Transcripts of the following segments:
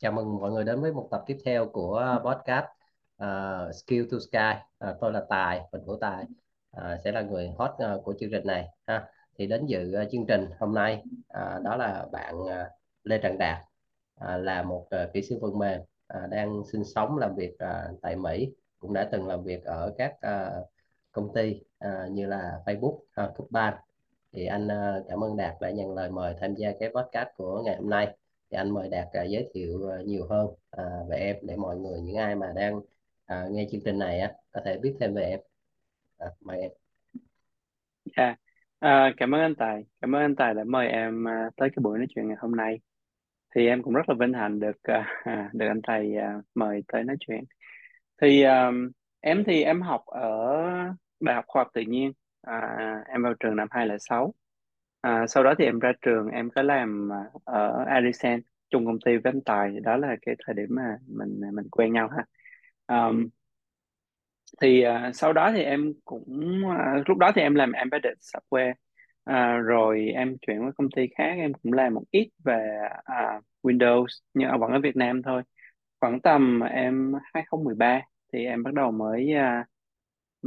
Chào mừng mọi người đến với một tập tiếp theo của podcast Skill to Sky. Tôi là Tài, Huỳnh Hữu Tài, sẽ là người host của chương trình này. Thì đến dự chương trình hôm nay đó là bạn Lê Trần Đạt, là một kỹ sư phần mềm đang sinh sống làm việc tại Mỹ, cũng đã từng làm việc ở các công ty như là Facebook, Coupang. Thì anh cảm ơn Đạt đã nhận lời mời tham gia cái podcast của ngày hôm nay. Thì anh mời Đạt giới thiệu nhiều hơn về em để mọi người, những ai mà đang nghe chương trình này có thể biết thêm về em. Mời em. Cảm ơn anh Tài. Cảm ơn anh Tài đã mời em tới cái buổi nói chuyện ngày hôm nay. Thì em cũng rất là vinh hạnh được anh Tài mời tới nói chuyện. Thì em học ở Đại học Khoa học Tự nhiên. Em vào trường năm 2006. Sau đó thì em ra trường, em có làm ở Arisan, chung công ty với anh Tài. Đó là cái thời điểm mà mình quen nhau ha. Thì sau đó thì em cũng lúc đó thì em làm embedded software, rồi em chuyển qua công ty khác. Em cũng làm một ít về Windows, nhưng vẫn ở Việt Nam thôi. Khoảng tầm em 2013 thì em bắt đầu mới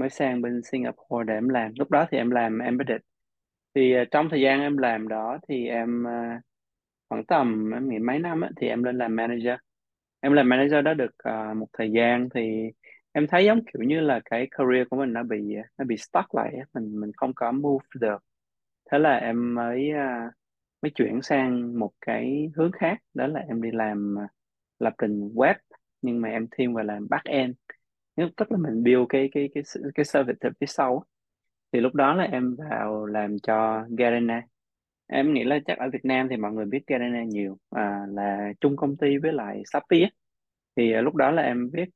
sang bên Singapore để em làm. Lúc đó thì em làm embedded. Thì trong thời gian em làm đó thì em khoảng tầm em nghĩ mấy năm thì em lên làm manager. Em làm manager đó được một thời gian thì em thấy giống kiểu như là cái career của mình nó bị stuck lại, mình không có move được. Thế là em mới chuyển sang một cái hướng khác, đó là em đi làm lập trình web, nhưng mà em thiên về làm back end. Tức là mình build cái service từ phía sau. Thì lúc đó là em vào làm cho Garena. Em nghĩ là chắc ở Việt Nam thì mọi người biết Garena nhiều, là chung công ty với lại Shopee. Thì lúc đó là em viết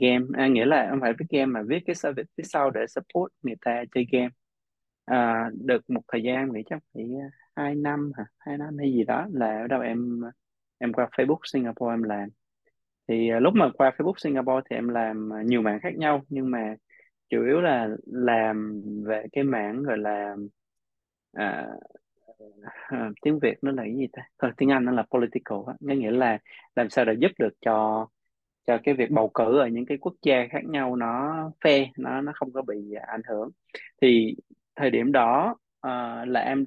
game, nghĩa là em phải viết game mà viết cái service phía sau để support người ta chơi game. Được một thời gian, em nghĩ chắc phải 2 năm hả? 2 năm hay gì đó là ở đâu em qua Facebook Singapore em làm. Thì lúc mà qua Facebook Singapore thì em làm nhiều mảng khác nhau, nhưng mà chủ yếu là làm về cái mảng gọi là tiếng Việt nó là cái gì ta? Thôi tiếng Anh nó là political á, nghĩa là làm sao để giúp được cho cái việc bầu cử ở những cái quốc gia khác nhau nó fair, nó không có bị ảnh hưởng. Thì thời điểm đó là em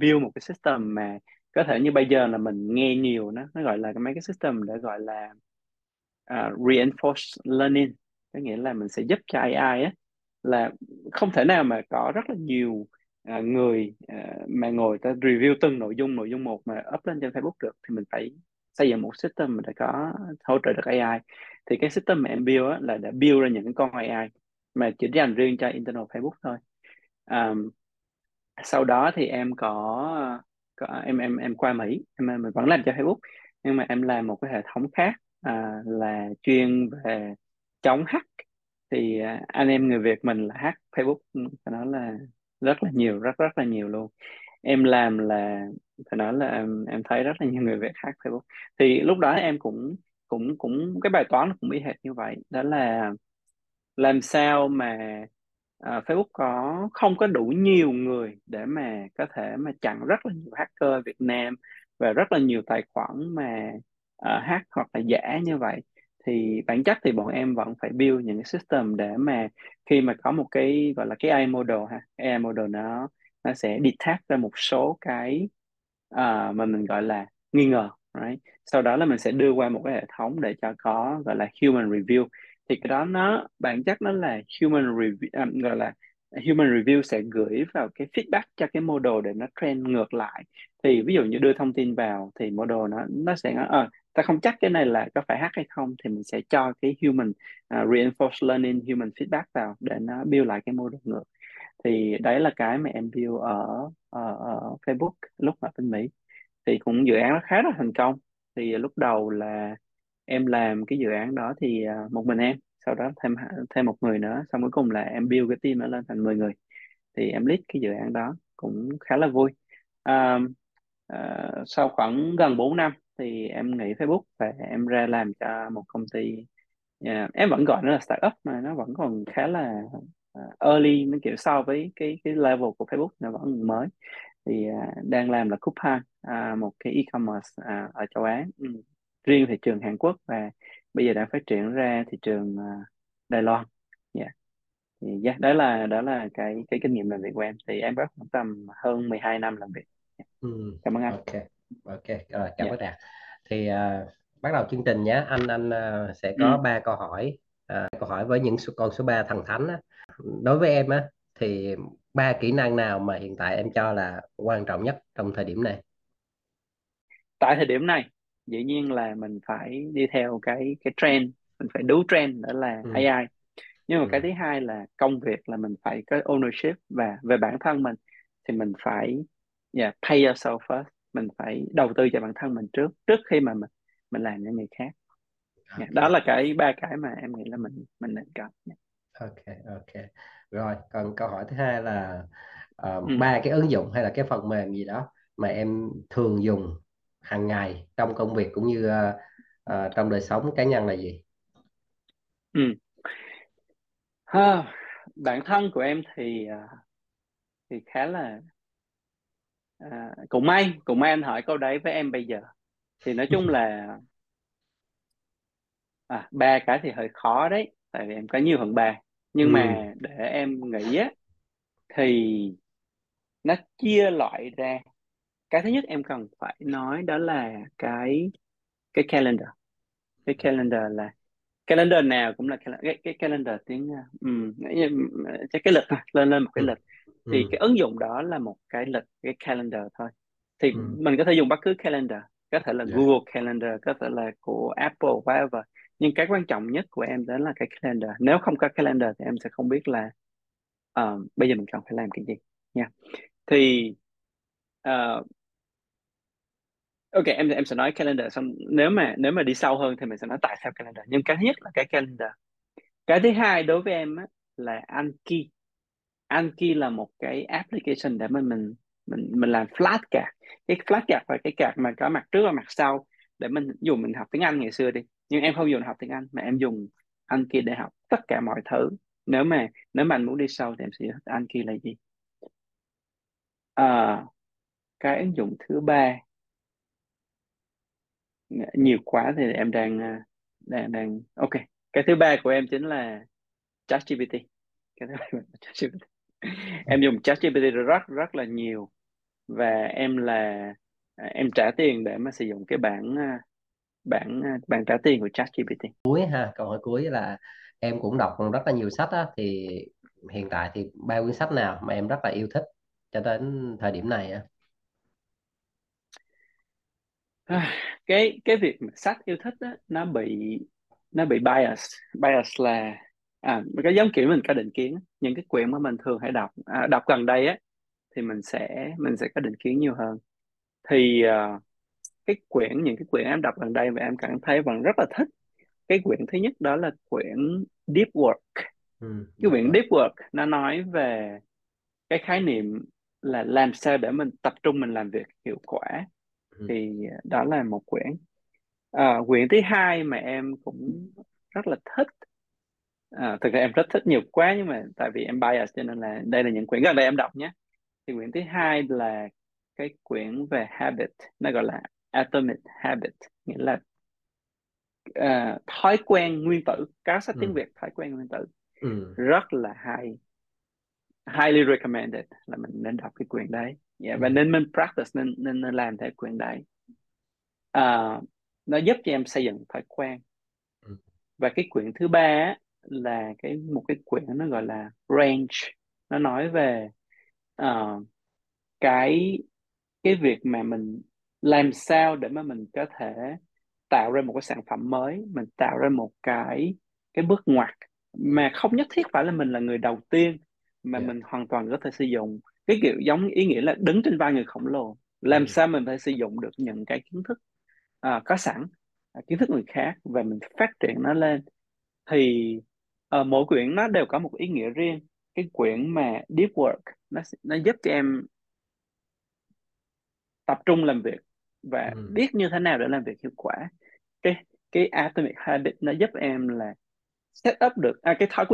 build một cái system mà có thể như bây giờ là mình nghe nhiều, nó gọi là mấy cái system để gọi là reinforced learning. Có nghĩa là mình sẽ giúp cho AI là không thể nào mà có rất là nhiều người mà ngồi ta review từng nội dung một mà up lên trên Facebook được, thì mình phải xây dựng một system để có hỗ trợ được AI. Thì cái system mà em build là đã build ra những con AI mà chỉ dành riêng cho internal Facebook thôi. Sau đó thì em em qua Mỹ, em vẫn làm cho Facebook, nhưng mà em làm một cái hệ thống khác là chuyên về chống hack. Thì anh em người Việt mình là hack Facebook phải nói là rất là nhiều, rất là nhiều luôn. Em làm là phải nói là em thấy rất là nhiều người Việt hack Facebook. Thì lúc đó em cũng cái bài toán nó cũng y hệt như vậy, đó là làm sao mà Facebook không có đủ nhiều người để mà có thể mà chặn rất là nhiều hacker Việt Nam và rất là nhiều tài khoản mà hack hoặc là giả như vậy. Thì bản chất thì bọn em vẫn phải build những cái system để mà khi mà có một cái gọi là cái AI model ha, AI model nó sẽ detect ra một số cái mà mình gọi là nghi ngờ, right? Sau đó là mình sẽ đưa qua một cái hệ thống để cho có gọi là human review. Thì cái đó nó bản chất nó là human review, gọi là human review sẽ gửi vào cái feedback cho cái model để nó train ngược lại. Thì ví dụ như đưa thông tin vào thì model nó sẽ nói ta không chắc cái này là có phải hack hay không, thì mình sẽ cho cái human reinforced learning, human feedback vào để nó build lại cái model ngược. Thì đấy là cái mà em build ở Facebook lúc mà bên Mỹ. Thì cũng dự án nó khá là thành công. Thì lúc đầu là em làm cái dự án đó thì một mình em, sau đó thêm một người nữa, xong cuối cùng là em build cái team nó lên thành 10 người. Thì em lead cái dự án đó cũng khá là vui. Sau khoảng gần 4 năm thì em nghỉ Facebook và em ra làm cho một công ty, em vẫn gọi nó là startup mà nó vẫn còn khá là early, nó kiểu so với cái level của Facebook nó vẫn mới. Thì đang làm là Coupang, một cái e-commerce ở châu Á, riêng thị trường Hàn Quốc và bây giờ đã phát triển ra thị trường Đài Loan. Dạ, đó là cái kinh nghiệm làm việc của em. Thì em có khoảng tầm hơn 12 năm làm việc. Cảm ơn anh. Ok rồi, cảm ơn Đạt. Thì bắt đầu chương trình nhé. Anh sẽ có 3 câu hỏi. Câu hỏi với những con số 3 thần thánh. Đối với em thì 3 kỹ năng nào mà hiện tại em cho là quan trọng nhất trong thời điểm này? Tại thời điểm này, dĩ nhiên là mình phải đi theo cái trend, mình phải đúng trend, đó là AI. Nhưng mà cái thứ hai là công việc, là mình phải có ownership, và về bản thân mình thì mình phải pay yourself first, mình phải đầu tư cho bản thân mình trước khi mà mình làm những người khác. Đó là ba cái mà em nghĩ là mình nên có. Ok rồi, còn câu hỏi thứ hai là ba cái ứng dụng hay là cái phần mềm gì đó mà em thường dùng hàng ngày trong công việc cũng như trong đời sống cá nhân là gì? Bản thân của em thì khá là cũng may anh hỏi câu đấy với em bây giờ. Thì nói chung là ba cái thì hơi khó đấy, tại vì em có nhiều hơn 3. Nhưng mà để em nghĩ thì nó chia loại ra. Cái thứ nhất em cần phải nói đó là cái calendar. Cái calendar là calendar nào cũng là cái calendar tiếng cái lịch lên một cái lịch. Thì cái ứng dụng đó là một cái lịch, cái calendar thôi. Thì mình có thể dùng bất cứ calendar, có thể là Google Calendar, có thể là của Apple, whatever. Nhưng cái quan trọng nhất của em đó là cái calendar. Nếu không có calendar thì em sẽ không biết là bây giờ mình cần phải làm cái gì nha. Thì ok, em sẽ nói calendar, xong nếu mà đi sâu hơn thì mình sẽ nói tại sao calendar. Nhưng cái nhất là cái calendar. Cái thứ hai đối với em là Anki. Anki là một cái application để mình làm flash card. Cái flash card là cái card mà có mặt trước và mặt sau, để mình dùng, mình học tiếng Anh ngày xưa đi. Nhưng em không dùng học tiếng Anh mà em dùng Anki để học tất cả mọi thứ. Nếu mà anh muốn đi sâu thì em sẽ học Anki là gì. Cái ứng dụng thứ ba nhiều quá thì em đang ok. Cái thứ ba của em chính là Chat GPT. Em dùng Chat GPT rất là nhiều, và em trả tiền để mà sử dụng cái bản trả tiền của Chat GPT. Câu hỏi cuối là em cũng đọc rất là nhiều sách thì hiện tại thì 3 quyển sách nào mà em rất là yêu thích cho đến thời điểm này? Cái việc mà sách yêu thích nó bị bias là cái giống kiểu mình có định kiến. Những cái quyển mà mình thường hay đọc gần đây thì mình sẽ có định kiến nhiều hơn. Thì những cái quyển em đọc gần đây và em cảm thấy vẫn rất là thích. Cái quyển thứ nhất đó là quyển Deep Work. Cái quyển Deep Work nó nói về cái khái niệm là làm sao để mình tập trung mình làm việc hiệu quả. Thì đó là một quyển. Quyển thứ hai mà em cũng rất là thích, thực ra em rất thích nhiều quá, nhưng mà tại vì em bias cho nên là đây là những quyển gần đây em đọc nhé. Thì quyển thứ hai là cái quyển về habit, nó gọi là Atomic Habit, nghĩa là thói quen nguyên tử. Các sách tiếng Việt thói quen nguyên tử rất là hay, highly recommended, là mình nên đọc cái quyển đấy. Và nên mình practice, nên làm theo quyền đấy. Nó giúp cho em xây dựng thói quen. Và cái quyển thứ ba là một cái quyển nó gọi là Range. Nó nói về cái việc mà mình làm sao để mà mình có thể tạo ra một cái sản phẩm mới, mình tạo ra một cái bước ngoặt mà không nhất thiết phải là mình là người đầu tiên, mà mình hoàn toàn có thể sử dụng. Cái kiểu giống ý nghĩa là đứng trên vai người khổng lồ, làm sao mình phải sử dụng được những cái kiến thức có sẵn, kiến thức người khác, và mình phát triển nó lên. Thì mỗi quyển nó đều có một ý nghĩa riêng. Cái quyển mà Deep Work nó giúp cho em tập trung làm việc và biết như thế nào để làm việc hiệu quả. Cái Atomic Habit nó giúp em là set up được cái quyển thói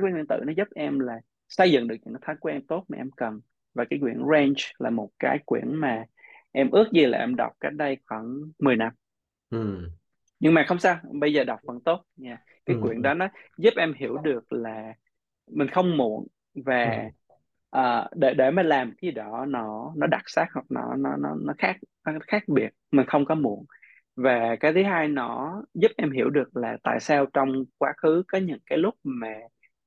quen nguyên tử, nó giúp em là xây dựng được những thói quen tốt mà em cần. Và cái quyển Range là một cái quyển mà em ước gì là em đọc cách đây khoảng 10 năm. Nhưng mà không sao, bây giờ đọc vẫn tốt nha. Cái quyển đó nó giúp em hiểu được là mình không muộn và để mà làm cái gì đó nó đặc sắc hoặc nó khác biệt, mình không có muộn. Và cái thứ hai, nó giúp em hiểu được là tại sao trong quá khứ có những cái lúc mà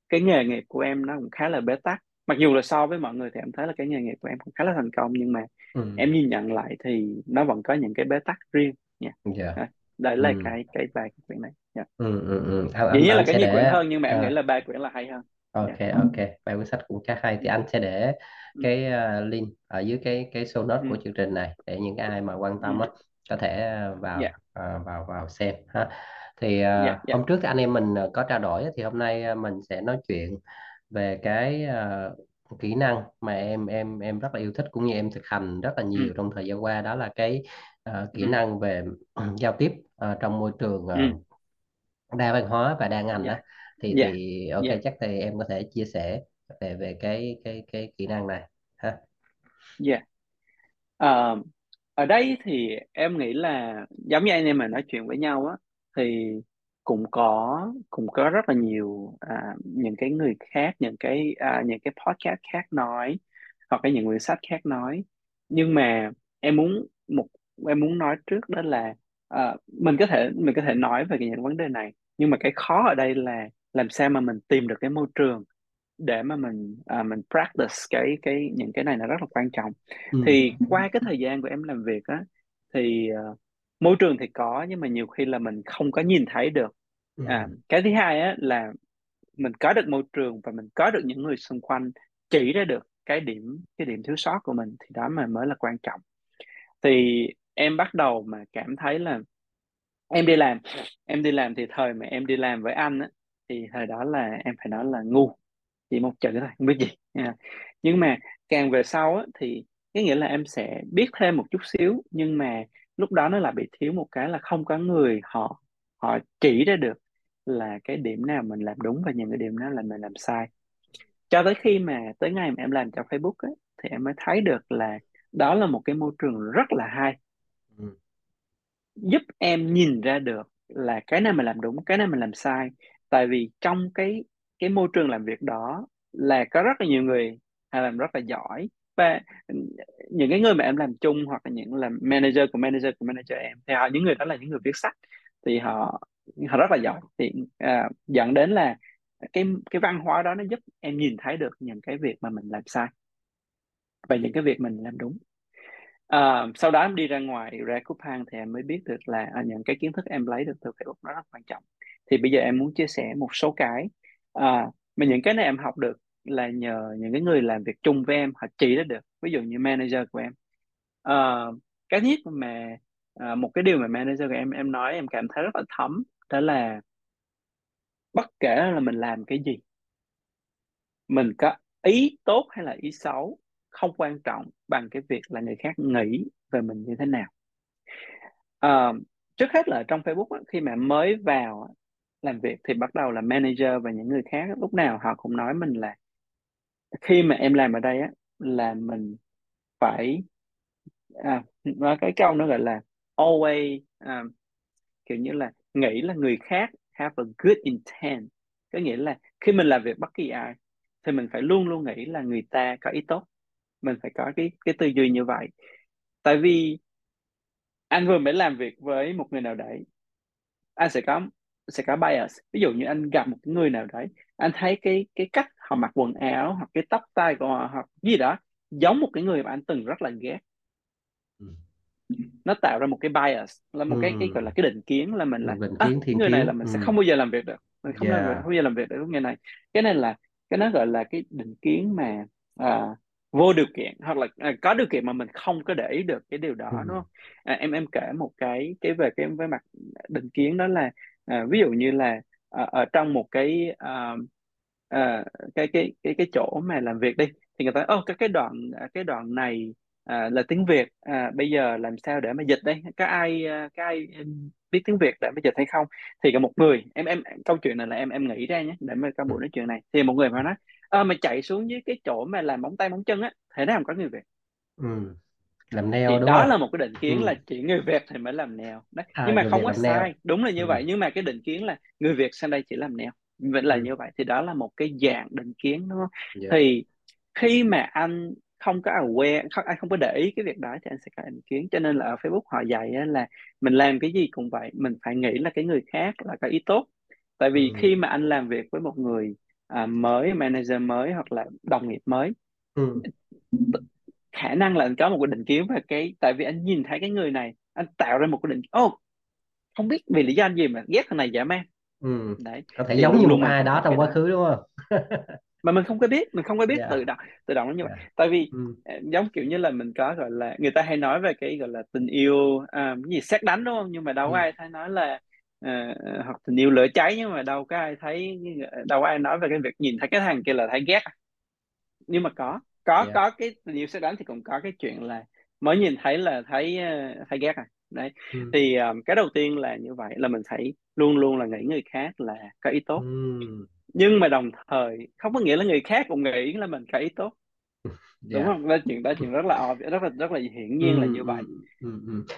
cái nghề nghiệp của em nó cũng khá là bế tắc. Mặc dù là so với mọi người thì em thấy là cái nghề nghiệp của em cũng khá là thành công, nhưng mà em nhìn nhận lại thì nó vẫn có những cái bế tắc riêng nha. Đấy là cái bài quyển này. Dĩ nhiên là cái nhiều quyển hơn, nhưng mà em nghĩ là ba quyển là hay hơn. Ok, bài quyển sách cũng khá hay. Thì anh sẽ để cái link ở dưới cái show notes của chương trình này để những ai mà quan tâm đó, có thể vào vào xem ha. Thì hôm trước thì anh em mình có trao đổi, thì hôm nay mình sẽ nói chuyện về cái kỹ năng mà em rất là yêu thích cũng như em thực hành rất là nhiều trong thời gian qua, đó là cái kỹ năng về giao tiếp trong môi trường đa văn hóa và đa ngành đó. Thì chắc thì em có thể chia sẻ về cái kỹ năng này ha. Ở đây thì em nghĩ là giống như anh em mà nói chuyện với nhau á, thì cũng có rất là nhiều những cái người khác, những cái podcast khác nói, hoặc là những quyển sách khác nói. Nhưng mà em muốn nói trước đó là mình có thể nói về những vấn đề này, nhưng mà cái khó ở đây là làm sao mà mình tìm được cái môi trường để mà mình practice cái những cái này là rất là quan trọng. Thì qua cái thời gian của em làm việc á, thì môi trường thì có, nhưng mà nhiều khi là mình không có nhìn thấy được. Cái thứ hai á, là mình có được môi trường và mình có được những người xung quanh chỉ ra được cái điểm thiếu sót của mình, thì đó mà mới là quan trọng. Thì em bắt đầu mà cảm thấy là em đi làm thì thời mà em đi làm với anh á, thì thời đó là em phải nói là ngu, chỉ một chữ thôi, không biết gì. Nhưng mà càng về sau á, thì cái nghĩa là em sẽ biết thêm một chút xíu, nhưng mà lúc đó nó là bị thiếu một cái là không có người họ chỉ ra được là cái điểm nào mình làm đúng và những cái điểm nào là mình làm sai. Cho tới khi mà tới ngày mà em làm cho Facebook ấy, thì em mới thấy được là đó là một cái môi trường rất là hay, giúp em nhìn ra được là cái nào mình làm đúng, cái nào mình làm sai. Tại vì trong cái môi trường làm việc đó là có rất là nhiều người làm rất là giỏi, và những cái người mà em làm chung hoặc là những là manager của em, thì những người đó là những người viết sách, thì họ rất là giỏi. Thì dẫn đến là cái văn hóa đó nó giúp em nhìn thấy được những cái việc mà mình làm sai và những cái việc mình làm đúng. Sau đó em đi ra ngoài, ra Coupang, thì em mới biết được là những cái kiến thức em lấy được từ Facebook nó rất quan trọng. Thì bây giờ em muốn chia sẻ một số cái mà những cái này em học được là nhờ những cái người làm việc chung với em họ chỉ ra được. Ví dụ như manager của em, cái nhất mà một cái điều mà manager của em nói em cảm thấy rất là thấm, đó là bất kể là mình làm cái gì, mình có ý tốt hay là ý xấu không quan trọng bằng cái việc là người khác nghĩ về mình như thế nào. Trước hết là trong Facebook, khi mà mới vào làm việc thì bắt đầu là manager và những người khác lúc nào họ cũng nói mình là khi mà em làm ở đây á, là mình phải cái câu nó gọi là always kiểu như là nghĩ là người khác have a good intent, có nghĩa là khi mình làm việc bất kỳ ai thì mình phải luôn luôn nghĩ là người ta có ý tốt, mình phải có cái tư duy như vậy. Tại vì anh vừa mới làm việc với một người nào đấy, anh sẽ có bias. Ví dụ như anh gặp một người nào đấy, anh thấy cái cách họ mặc quần áo hoặc cái tóc tai của họ hoặc gì đó giống một cái người mà anh từng rất là ghét. Nó tạo ra một cái bias, là một cái gọi là cái định kiến, là mình là người này là mình sẽ không bao giờ làm việc được, mình không bao giờ làm việc được với người này. Cái này là cái nó gọi là cái định kiến mà vô điều kiện, hoặc là có điều kiện mà mình không có để ý được cái điều đó, đúng không? Em kể một cái về cái với mặt định kiến, đó là ví dụ như là ở trong một cái chỗ mà làm việc đi, thì người ta cái đoạn này là tiếng Việt, bây giờ làm sao để mà dịch đây, có ai biết tiếng Việt để mà dịch hay không. Thì có một người, em câu chuyện này là em nghĩ ra nhé, để mà có buổi nói chuyện này, thì một người mà nói mà chạy xuống dưới cái chỗ mà làm móng tay móng chân á, thế nào không có người Việt. làm nail thì đúng đó không? Là một cái định kiến là chỉ người Việt thì mới làm nail đấy. Nhưng mà không có sai nail. Đúng là như vậy, nhưng mà cái định kiến là người Việt sang đây chỉ làm nail vẫn là như vậy, thì đó là một cái dạng định kiến đúng không? Thì khi mà anh không có aware, anh không có để ý cái việc đó thì anh sẽ có định kiến. Cho nên là ở Facebook họ dạy là mình làm cái gì cũng vậy, mình phải nghĩ là cái người khác là có ý tốt. Tại vì khi mà anh làm việc với một người mới, manager mới hoặc là đồng nghiệp mới, khả năng là anh có một cái định kiến về cái, tại vì anh nhìn thấy cái người này, anh tạo ra một cái định kiến, không biết vì lý do gì mà ghét thằng này dã man. Đấy. Có thể giống như một ai đó trong quá khứ đúng không? Mà mình không có biết, tự động nó như vậy. Tại vì giống kiểu như là mình có gọi là, người ta hay nói về cái gọi là tình yêu cái gì sét đánh đúng không? Nhưng mà đâu có ai thấy nói là hoặc tình yêu lửa cháy, nhưng mà đâu có ai nói về cái việc nhìn thấy cái thằng kia là thấy ghét. Nhưng mà có cái tình yêu sét đánh thì cũng có cái chuyện là mới nhìn thấy là thấy ghét à. Đấy. Thì cái đầu tiên là như vậy, là mình phải luôn luôn là nghĩ người khác là có ý tốt. Nhưng mà đồng thời không có nghĩa là người khác cũng nghĩ là mình có ý tốt. Đúng không? Đó chuyện rất là hiển nhiên là như vậy.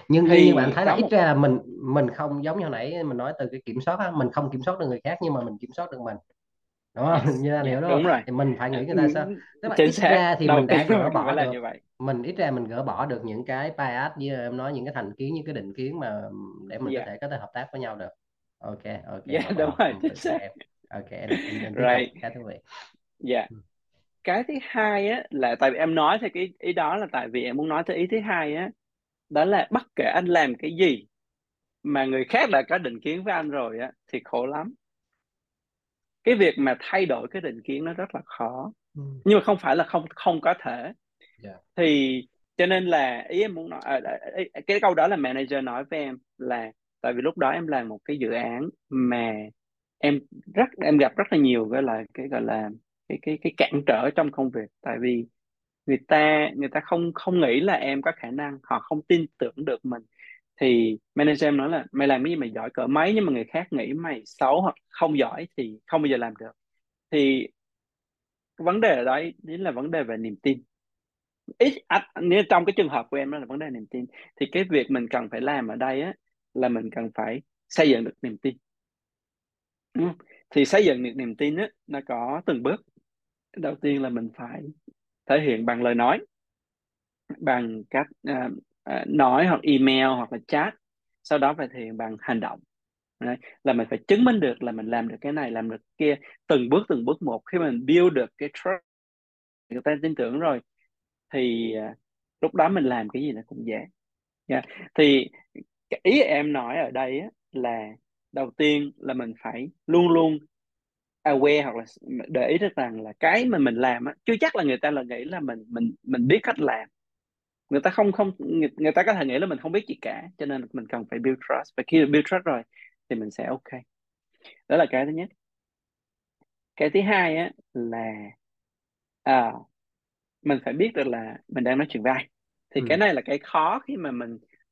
Nhưng như bạn thấy là ít ra là mình không, giống như hồi nãy mình nói từ cái kiểm soát á, mình không kiểm soát được người khác nhưng mà mình kiểm soát được mình. Đúng không? Như là hiểu đúng rồi. Thì mình phải nghĩ người ta sao? Tức là ít ra thì mình đã gỡ bỏ được. Như vậy. Mình ít ra mình gỡ bỏ được những cái bias như em nói, những cái thành kiến, những cái định kiến mà để mình có thể hợp tác với nhau được. Ok. Yeah, đúng rồi. Ok, right. Khá thú vị. Yeah. Cái thứ hai á, là tại vì em nói thì cái ý đó là tại vì em muốn nói tới ý thứ hai á, đó là bất kể anh làm cái gì mà người khác đã có định kiến với anh rồi á thì khổ lắm. Cái việc mà thay đổi cái định kiến nó rất là khó. Nhưng mà không phải là không có thể. Thì cho nên là ý em muốn nói cái câu đó là manager nói với em là tại vì lúc đó em làm một cái dự án mà em gặp rất là nhiều cái cản trở trong công việc, tại vì người ta không nghĩ là em có khả năng, họ không tin tưởng được mình. Thì manager em nói là mày làm cái gì mày giỏi cỡ mấy nhưng mà người khác nghĩ mày xấu hoặc không giỏi thì không bao giờ làm được. Thì vấn đề ở đấy chính là vấn đề về niềm tin. Nếu trong cái trường hợp của em đó là vấn đề niềm tin, thì cái việc mình cần phải làm ở đây á, là mình cần phải xây dựng được niềm tin. Thì xây dựng niềm tin á, nó có từng bước. Đầu tiên là mình phải thể hiện bằng lời nói, bằng cách nói hoặc email hoặc là chat. Sau đó phải thể hiện bằng hành động. Đấy, là mình phải chứng minh được là mình làm được cái này, làm được kia, từng bước một. Khi mình build được cái trust, người ta tin tưởng rồi, thì lúc đó mình làm cái gì nó cũng dễ. Thì cái ý em nói ở đây á, là đầu tiên là mình phải luôn luôn aware hoặc là để ý được rằng là cái mà mình làm á, chưa chắc là người ta là nghĩ là mình biết cách làm. Người ta có thể nghĩ là mình không biết gì cả, cho nên mình cần phải build trust, và khi build trust rồi thì mình sẽ ok. Đó là cái thứ nhất. Cái thứ hai á, là mình phải biết được là mình đang nói chuyện với ai. Thì cái này là cái khó khi mà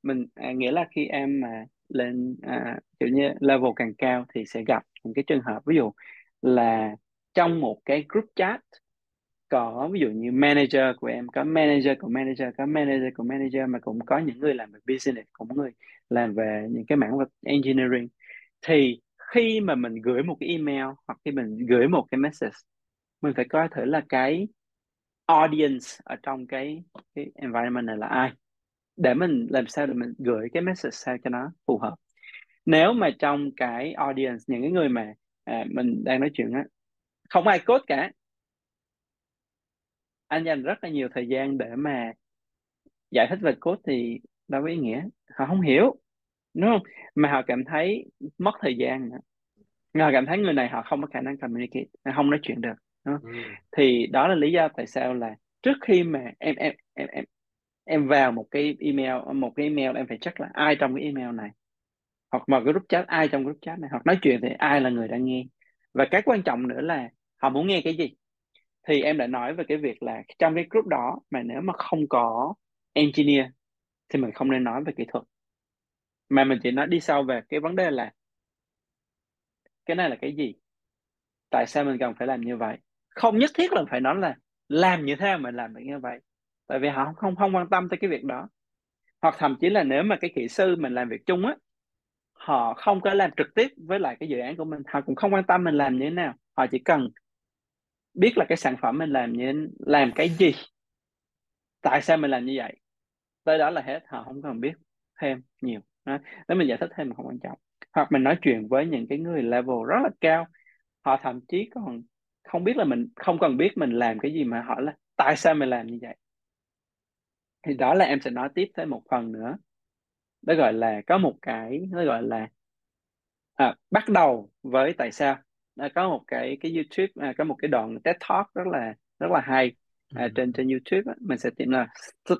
mình nghĩa là khi em mà lên kiểu như level càng cao thì sẽ gặp những cái trường hợp, ví dụ là trong một cái group chat có ví dụ như manager của em, có manager của manager, có manager của manager, mà cũng có những người làm về business, cũng có người làm về những cái mảng về engineering. Thì khi mà mình gửi một cái email hoặc khi mình gửi một cái message, mình phải coi thử là cái audience ở trong cái environment này là ai, để mình làm sao để mình gửi cái message sao cho nó phù hợp. Nếu mà trong cái audience, những cái người mà mình đang nói chuyện á, không ai code cả, anh dành rất là nhiều thời gian để mà giải thích về code thì đâu có ý nghĩa, họ không hiểu đúng không, mà họ cảm thấy mất thời gian nữa. Họ cảm thấy người này họ không có khả năng communicate, không nói chuyện được đúng không? Thì đó là lý do tại sao là trước khi mà em vào một cái email, em phải check là ai trong cái email này, hoặc một cái group chat ai trong group chat này, hoặc nói chuyện thì ai là người đang nghe. Và cái quan trọng nữa là họ muốn nghe cái gì. Thì em đã nói về cái việc là trong cái group đó mà nếu mà không có engineer thì mình không nên nói về kỹ thuật, mà mình chỉ nói đi sâu về cái vấn đề là cái này là cái gì, tại sao mình cần phải làm như vậy. Không nhất thiết là phải nói là làm như thế nào mình làm được như vậy, tại vì họ không quan tâm tới cái việc đó. Hoặc thậm chí là nếu mà cái kỹ sư mình làm việc chung á, họ không có làm trực tiếp với lại cái dự án của mình, họ cũng không quan tâm mình làm như thế nào, họ chỉ cần biết là cái sản phẩm mình làm cái gì, tại sao mình làm như vậy, tới đó là hết, họ không cần biết thêm nhiều. Nếu mình giải thích thêm không quan trọng. Hoặc mình nói chuyện với những cái người level rất là cao, họ thậm chí còn không biết là mình không cần biết mình làm cái gì mà hỏi là tại sao mình làm như vậy. Thì đó là em sẽ nói tiếp tới một phần nữa, đó gọi là có một cái, nó gọi là bắt đầu với tại sao. Có một cái YouTube, có một cái đoạn TED Talk rất là hay trên YouTube. Mình sẽ tìm là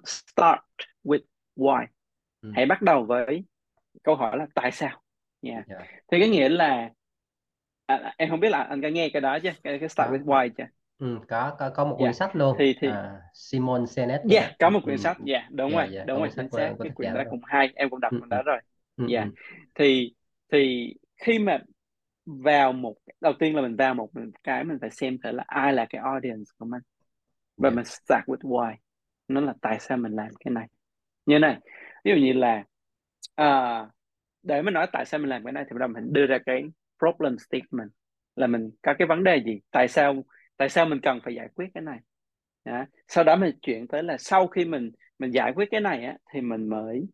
Start with Why. Hãy bắt đầu với câu hỏi là tại sao. Thì cái nghĩa là em không biết là anh có nghe cái đó chứ, cái Start with Why chưa? Có một quyển sách luôn, Simon Sennett. Có một quyển sách, đúng rồi, cái quyển đó cũng hay, em cũng đọc quyển đó rồi. Thì khi mà vào một, đầu tiên là mình vào một cái, mình phải xem thử là ai là cái audience của mình, và mình start with why, nó là tại sao mình làm cái này như này. Ví dụ như là để mình nói tại sao mình làm cái này thì bắt đầu mình đưa ra cái problem statement, là mình có cái vấn đề gì, tại sao mình cần phải giải quyết cái này. Sau đó mình chuyển tới là sau khi mình giải quyết cái này á, thì mình mới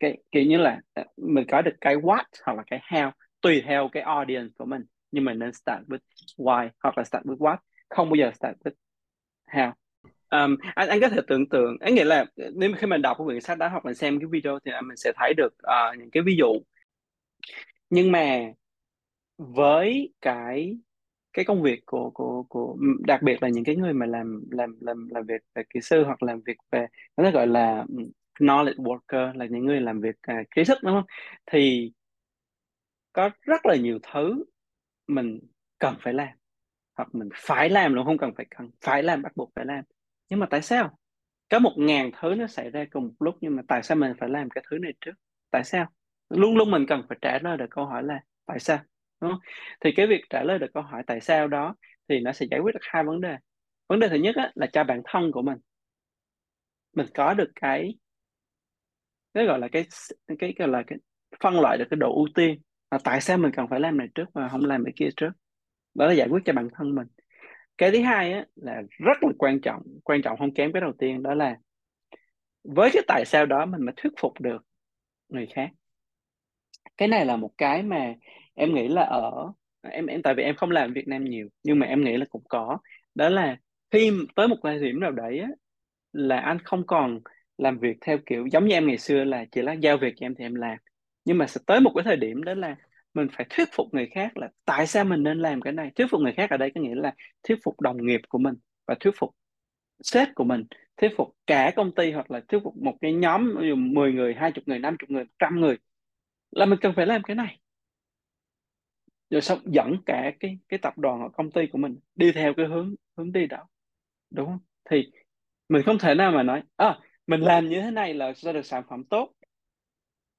cái kiểu như là mình có được cái what hoặc là cái how, tùy theo cái audience của mình, nhưng mình nên start with why hoặc là start with what, không bao giờ start with how. Anh có thể tưởng tượng, nghĩa là nếu khi mình đọc cái quyển sách đó hoặc mình xem cái video thì mình sẽ thấy được những cái ví dụ. Nhưng mà với cái công việc của đặc biệt là những cái người mà làm việc về kỹ sư hoặc làm việc về, nó gọi là knowledge worker, là những người làm việc trí thức, đúng không? Thì có rất là nhiều thứ mình cần phải làm, hoặc mình phải làm luôn, không cần phải phải làm, bắt buộc phải làm. Nhưng mà tại sao? Có 1.000 thứ nó xảy ra cùng một lúc, nhưng mà tại sao mình phải làm cái thứ này trước? Tại sao? Luôn luôn mình cần phải trả lời được câu hỏi là tại sao, đúng không? Thì cái việc trả lời được câu hỏi tại sao đó thì nó sẽ giải quyết được hai vấn đề. Vấn đề thứ nhất á, là cho bản thân của mình có được cái gọi là cái gọi là cái phân loại được cái độ ưu tiên, là tại sao mình cần phải làm này trước và không làm cái kia trước. Đó là giải quyết cho bản thân mình. Cái thứ hai á, là rất là quan trọng không kém cái đầu tiên, đó là với cái tại sao đó mình mới thuyết phục được người khác. Cái này là một cái mà em nghĩ là ở em tại vì em không làm Việt Nam nhiều, nhưng mà em nghĩ là cũng có, đó là khi tới một thời điểm nào đấy á, là anh không còn làm việc theo kiểu giống như em ngày xưa là chỉ là giao việc cho em thì em làm, nhưng mà sẽ tới một cái thời điểm đó là mình phải thuyết phục người khác là tại sao mình nên làm cái này. Thuyết phục người khác ở đây có nghĩa là thuyết phục đồng nghiệp của mình, và thuyết phục sếp của mình, thuyết phục cả công ty, hoặc là thuyết phục một cái nhóm 10 người, 20 người, 50 người, 100 người là mình cần phải làm cái này. Rồi xong dẫn cả cái tập đoàn hoặc công ty của mình đi theo cái hướng đi đó, đúng không? Thì mình không thể nào mà nói mình làm như thế này là ra được sản phẩm tốt,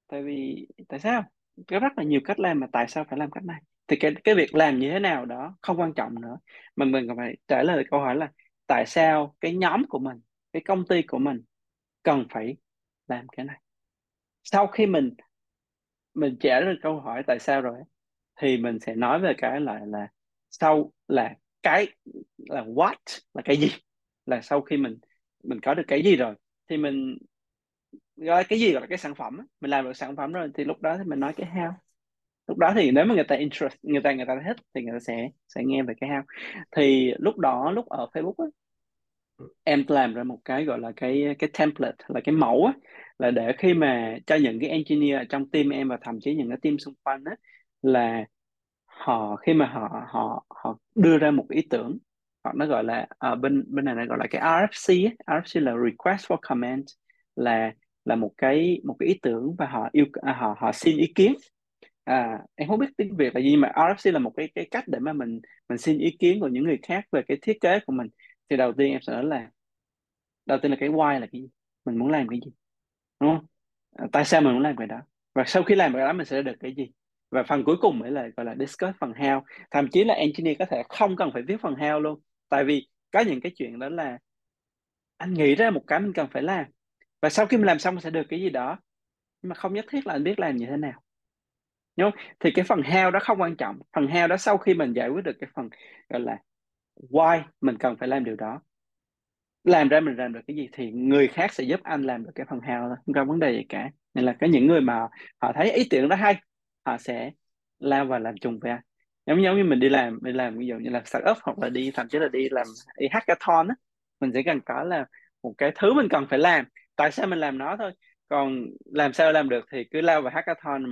tại vì tại sao? Có rất là nhiều cách làm mà tại sao phải làm cách này. Thì cái việc làm như thế nào đó không quan trọng nữa, mình còn phải trả lời câu hỏi là tại sao cái nhóm của mình, cái công ty của mình cần phải làm cái này. Sau khi mình trả lời câu hỏi tại sao rồi thì mình sẽ nói về cái lại là sau, là cái là what, là cái gì, là sau khi mình có được cái gì rồi thì mình gọi cái gì, gọi là cái sản phẩm, mình làm được sản phẩm rồi thì lúc đó thì mình nói cái how. Lúc đó thì nếu mà người ta interest, người ta thích thì người ta sẽ nghe về cái how. Thì lúc đó, lúc ở Facebook á, em làm ra một cái gọi là cái template, là cái mẫu á, là để khi mà cho những cái engineer trong team em và thậm chí những cái team xung quanh á, là họ khi mà họ đưa ra một ý tưởng, hoặc nó gọi là bên này nó gọi là cái RFC á. RFC là request for comment, là một cái ý tưởng và họ xin ý kiến. Em không biết tiếng Việt là gì, nhưng mà RFC là một cái cách để mà mình xin ý kiến của những người khác về cái thiết kế của mình. Thì đầu tiên em sẽ nói là cái why là cái gì, mình muốn làm cái gì, đúng không? Tại sao mình muốn làm cái đó, và sau khi làm cái đó mình sẽ được cái gì, và phần cuối cùng mới là gọi là discuss phần how. Thậm chí là engineer có thể không cần phải viết phần how luôn, tại vì có những cái chuyện đó là anh nghĩ ra một cái mình cần phải làm, và sau khi mình làm xong mình sẽ được cái gì đó, nhưng mà không nhất thiết là anh biết làm như thế nào. Đúng không? Thì cái phần how đó không quan trọng. Phần how đó sau khi mình giải quyết được cái phần gọi là why mình cần phải làm điều đó, làm ra mình làm được cái gì, thì người khác sẽ giúp anh làm được cái phần how đó, không có vấn đề gì cả. Nên là có những người mà họ thấy ý tưởng đó hay, họ sẽ lao vào làm chung với anh. Giống như mình đi làm ví dụ như là startup, hoặc là đi thậm chí là đi làm hackathon á, mình sẽ cần có là một cái thứ mình cần phải làm, tại sao mình làm nó thôi. Còn làm sao làm được thì cứ lao vào hackathon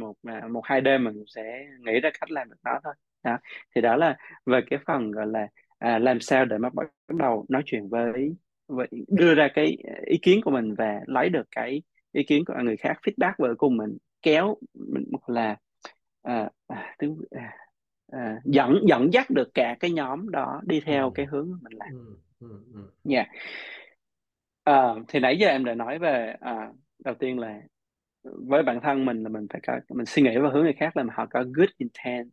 một hai đêm mình sẽ nghĩ ra cách làm được nó thôi. Đó. Thì đó là về cái phần gọi là làm sao để mà bắt đầu nói chuyện với đưa ra cái ý kiến của mình và lấy được cái ý kiến của người khác, feedback với cùng mình, kéo mình là dẫn dắt được cả cái nhóm đó đi theo cái hướng mình làm. Yeah. Thì nãy giờ em đã nói về đầu tiên là với bản thân mình là mình phải có, mình suy nghĩ vào hướng người khác là họ có good intent,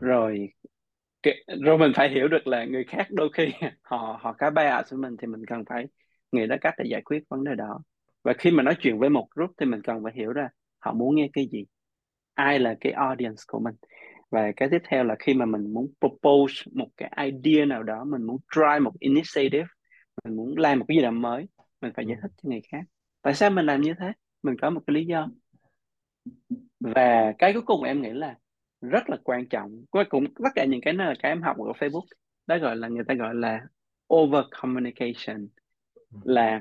rồi mình phải hiểu được là người khác đôi khi họ có bias với mình, thì mình cần phải nghĩ ra cách để giải quyết vấn đề đó. Và khi mà nói chuyện với một group thì mình cần phải hiểu ra họ muốn nghe cái gì, ai là cái audience của mình. Và cái tiếp theo là khi mà mình muốn propose một cái idea nào đó, mình muốn try một initiative, mình muốn làm một cái gì đó mới, mình phải giải thích cho người khác tại sao mình làm như thế, mình có một cái lý do. Và cái cuối cùng em nghĩ là rất là quan trọng, cũng tất cả những cái này là cái em học ở Facebook, đó gọi là, người ta gọi là over communication, là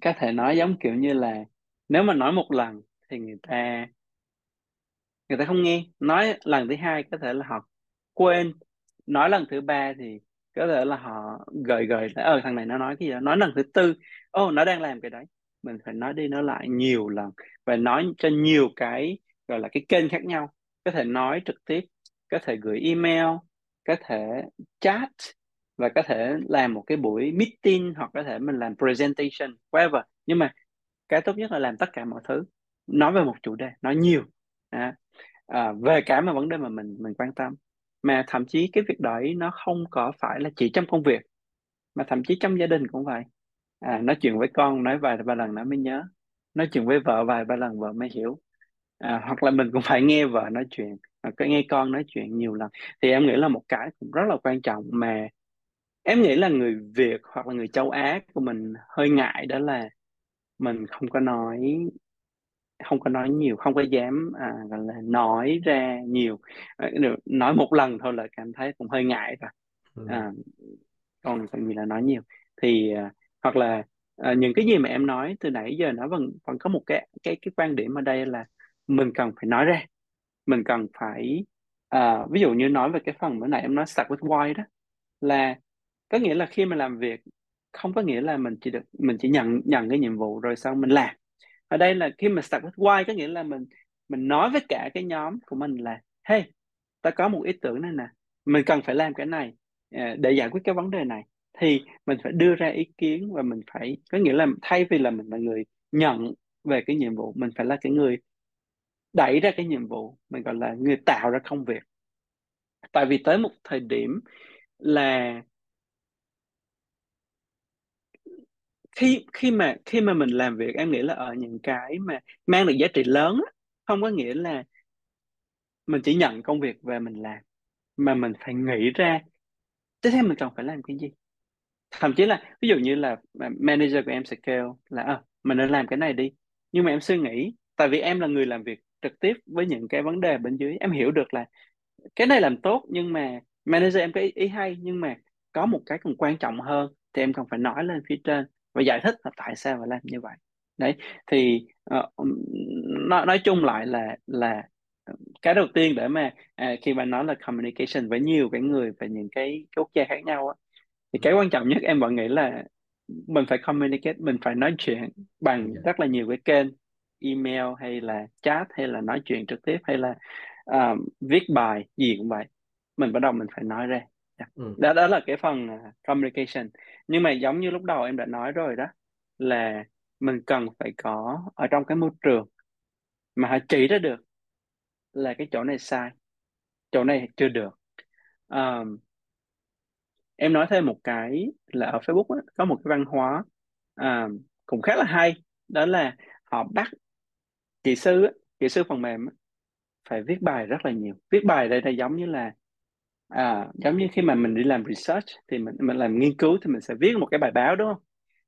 có thể nói giống kiểu như là nếu mà nói một lần thì người ta không nghe, nói lần thứ hai có thể là họ quên, nói lần thứ ba thì có thể là họ gợi là thằng này nó nói cái gì đó, nói lần thứ tư nó đang làm cái đấy. Mình phải nói đi nói lại nhiều lần và nói cho nhiều cái gọi là cái kênh khác nhau, có thể nói trực tiếp, có thể gửi email, có thể chat, và có thể làm một cái buổi meeting, hoặc có thể mình làm presentation, whatever. Nhưng mà cái tốt nhất là làm tất cả mọi thứ, nói về một chủ đề, nói nhiều về cả một vấn đề mà mình quan tâm. Mà thậm chí cái việc đấy nó không có phải là chỉ trong công việc, mà thậm chí trong gia đình cũng vậy. Nói chuyện với con, nói vài ba lần nó mới nhớ, nói chuyện với vợ vài ba lần vợ mới hiểu, hoặc là mình cũng phải nghe vợ nói chuyện, hoặc là nghe con nói chuyện nhiều lần. Thì em nghĩ là một cái cũng rất là quan trọng mà em nghĩ là người Việt hoặc là người châu Á của mình hơi ngại, đó là mình không có nói nhiều, không có dám gọi là nói ra nhiều. Nói một lần thôi là cảm thấy cũng hơi ngại rồi, còn vì là nói nhiều thì hoặc là những cái gì mà em nói từ nãy giờ nó vẫn có một cái quan điểm ở đây là mình cần phải nói ra, mình cần phải ví dụ như nói về cái phần bữa nãy em nói start with why đó, là có nghĩa là khi mình làm việc không có nghĩa là mình chỉ nhận cái nhiệm vụ rồi sau mình làm. Ở đây là khi mà start with why có nghĩa là mình nói với cả cái nhóm của mình là hey, ta có một ý tưởng này nè, mình cần phải làm cái này để giải quyết cái vấn đề này, thì mình phải đưa ra ý kiến. Và mình phải, có nghĩa là thay vì là mình là người nhận về cái nhiệm vụ, mình phải là cái người đẩy ra cái nhiệm vụ, mình gọi là người tạo ra công việc. Tại vì tới một thời điểm là khi mà mình làm việc, em nghĩ là ở những cái mà mang được giá trị lớn á, không có nghĩa là mình chỉ nhận công việc và mình làm, mà mình phải nghĩ ra tiếp theo mình cần phải làm cái gì. Thậm chí là ví dụ như là manager của em sẽ kêu là mình nên làm cái này đi, nhưng mà em suy nghĩ, tại vì em là người làm việc trực tiếp với những cái vấn đề bên dưới, em hiểu được là cái này làm tốt, nhưng mà manager em có ý hay, nhưng mà có một cái còn quan trọng hơn thì em cần phải nói lên phía trên và giải thích là tại sao phải làm như vậy. Đấy, thì nói chung lại là cái đầu tiên để mà khi mà nói là communication với nhiều cái người và những cái quốc gia khác nhau á, thì cái quan trọng nhất em vẫn nghĩ là mình phải communicate, mình phải nói chuyện bằng rất là nhiều cái kênh, email hay là chat, hay là nói chuyện trực tiếp, hay là viết bài, gì cũng vậy. Mình bắt đầu mình phải nói ra. Đó là cái phần communication. Nhưng mà giống như lúc đầu em đã nói rồi đó, là mình cần phải có ở trong cái môi trường mà họ chỉ ra được là cái chỗ này sai, chỗ này chưa được. Em nói thêm một cái là ở Facebook á, có một cái văn hóa cũng khá là hay, đó là họ bắt kỹ sư phần mềm á, phải viết bài rất là nhiều. Viết bài đây là giống như là giống như khi mà mình đi làm research thì mình làm nghiên cứu thì mình sẽ viết một cái bài báo, đúng không?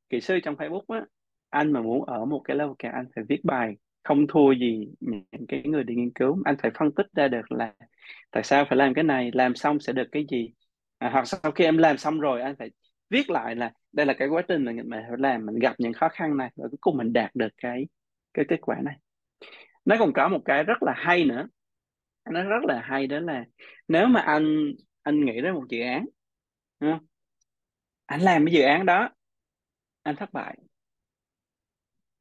Kỹ sư trong Facebook á, anh mà muốn ở một cái level cao, anh phải viết bài không thua gì những cái người đi nghiên cứu. Anh phải phân tích ra được là tại sao phải làm cái này, làm xong sẽ được cái gì. Hoặc sau khi em làm xong rồi, anh phải viết lại là đây là cái quá trình mà mình phải làm, mình gặp những khó khăn này và cuối cùng mình đạt được cái kết quả này. Nó còn có một cái rất là hay nữa, nó rất là hay, đó là nếu mà anh nghĩ đến một dự án, anh làm cái dự án đó, anh thất bại,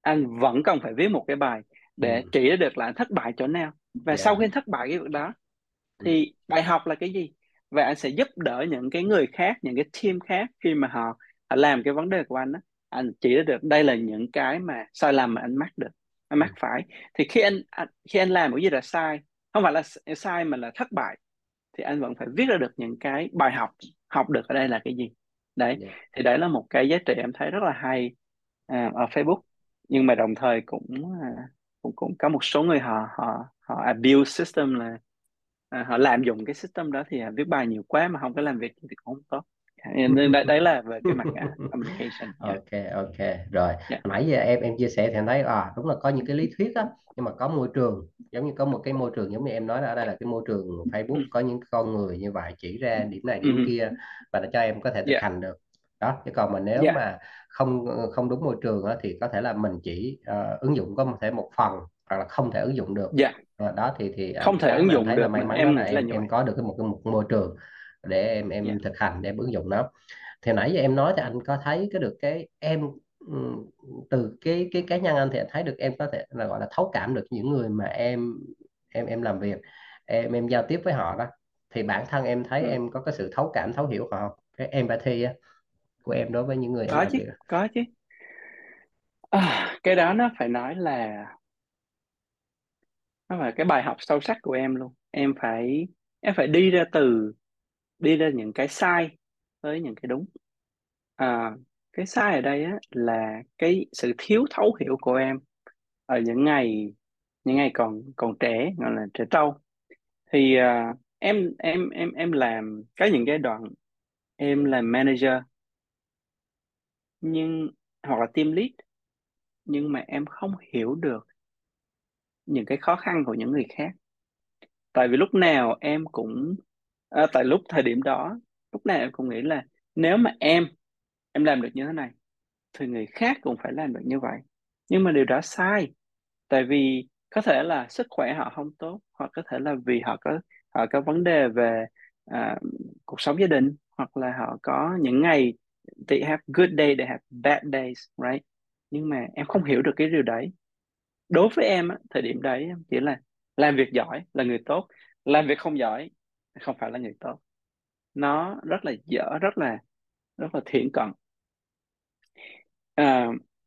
anh vẫn còn phải viết một cái bài để chỉ được là anh thất bại chỗ nào, và sau khi anh thất bại cái việc đó thì bài học là cái gì, và anh sẽ giúp đỡ những cái người khác, những cái team khác khi mà họ làm cái vấn đề của anh đó. Anh chỉ được đây là những cái mà sai lầm mà anh mắc được, anh mắc phải. Thì khi anh làm một gì là sai, không phải là sai mà là thất bại, thì anh vẫn phải viết ra được những cái bài học, học được ở đây là cái gì đấy. Thì đấy là một cái giá trị em thấy rất là hay ở Facebook, nhưng mà đồng thời cũng có một số người họ abuse system, là họ lạm dụng cái system đó, thì viết bài nhiều quá mà không có làm việc thì cũng không tốt. Nên đấy là về cái mặt communication. Ok rồi. Nãy giờ em chia sẻ thì em thấy đúng là có những cái lý thuyết á, nhưng mà có môi trường, giống như có một cái môi trường giống như em nói là ở đây là cái môi trường Facebook có những con người như vậy chỉ ra điểm này điểm kia và để cho em có thể thực hành được đó. Chứ còn mà nếu mà không đúng môi trường á, thì có thể là mình chỉ ứng dụng có thể một phần, hoặc là không thể ứng dụng được. Đó thì không thể ứng dụng được. May mắn em có được một môi trường để em thực hành, để em ứng dụng nó. Thì nãy giờ em nói thì anh có thấy cái được cái em từ cái cá nhân anh thì anh thấy được em có thể là gọi là thấu cảm được những người mà em làm việc, em giao tiếp với họ đó. Thì bản thân em thấy em có cái sự thấu cảm, thấu hiểu họ không? Cái empathy á của em đối với những người có chứ. Cái đó nó phải nói là nó là cái bài học sâu sắc của em luôn. Em phải đi ra những cái sai với những cái đúng. Cái sai ở đây á, là cái sự thiếu thấu hiểu của em ở những ngày còn trẻ, gọi là trẻ trâu. Thì em làm có những cái đoạn em làm manager nhưng hoặc là team lead, nhưng mà em không hiểu được những cái khó khăn của những người khác. Tại vì lúc nào em cũng tại lúc thời điểm đó, lúc nào em cũng nghĩ là nếu mà em làm được như thế này thì người khác cũng phải làm được như vậy. Nhưng mà điều đó sai. Tại vì có thể là sức khỏe họ không tốt, hoặc có thể là vì họ có vấn đề về cuộc sống gia đình, hoặc là họ có những ngày they have good day, they have bad days, right? Nhưng mà em không hiểu được cái điều đấy. Đối với em á, thời điểm đấy em chỉ là làm việc giỏi là người tốt, làm việc không giỏi không phải là người tốt. Nó rất là dở, rất là thiển cận.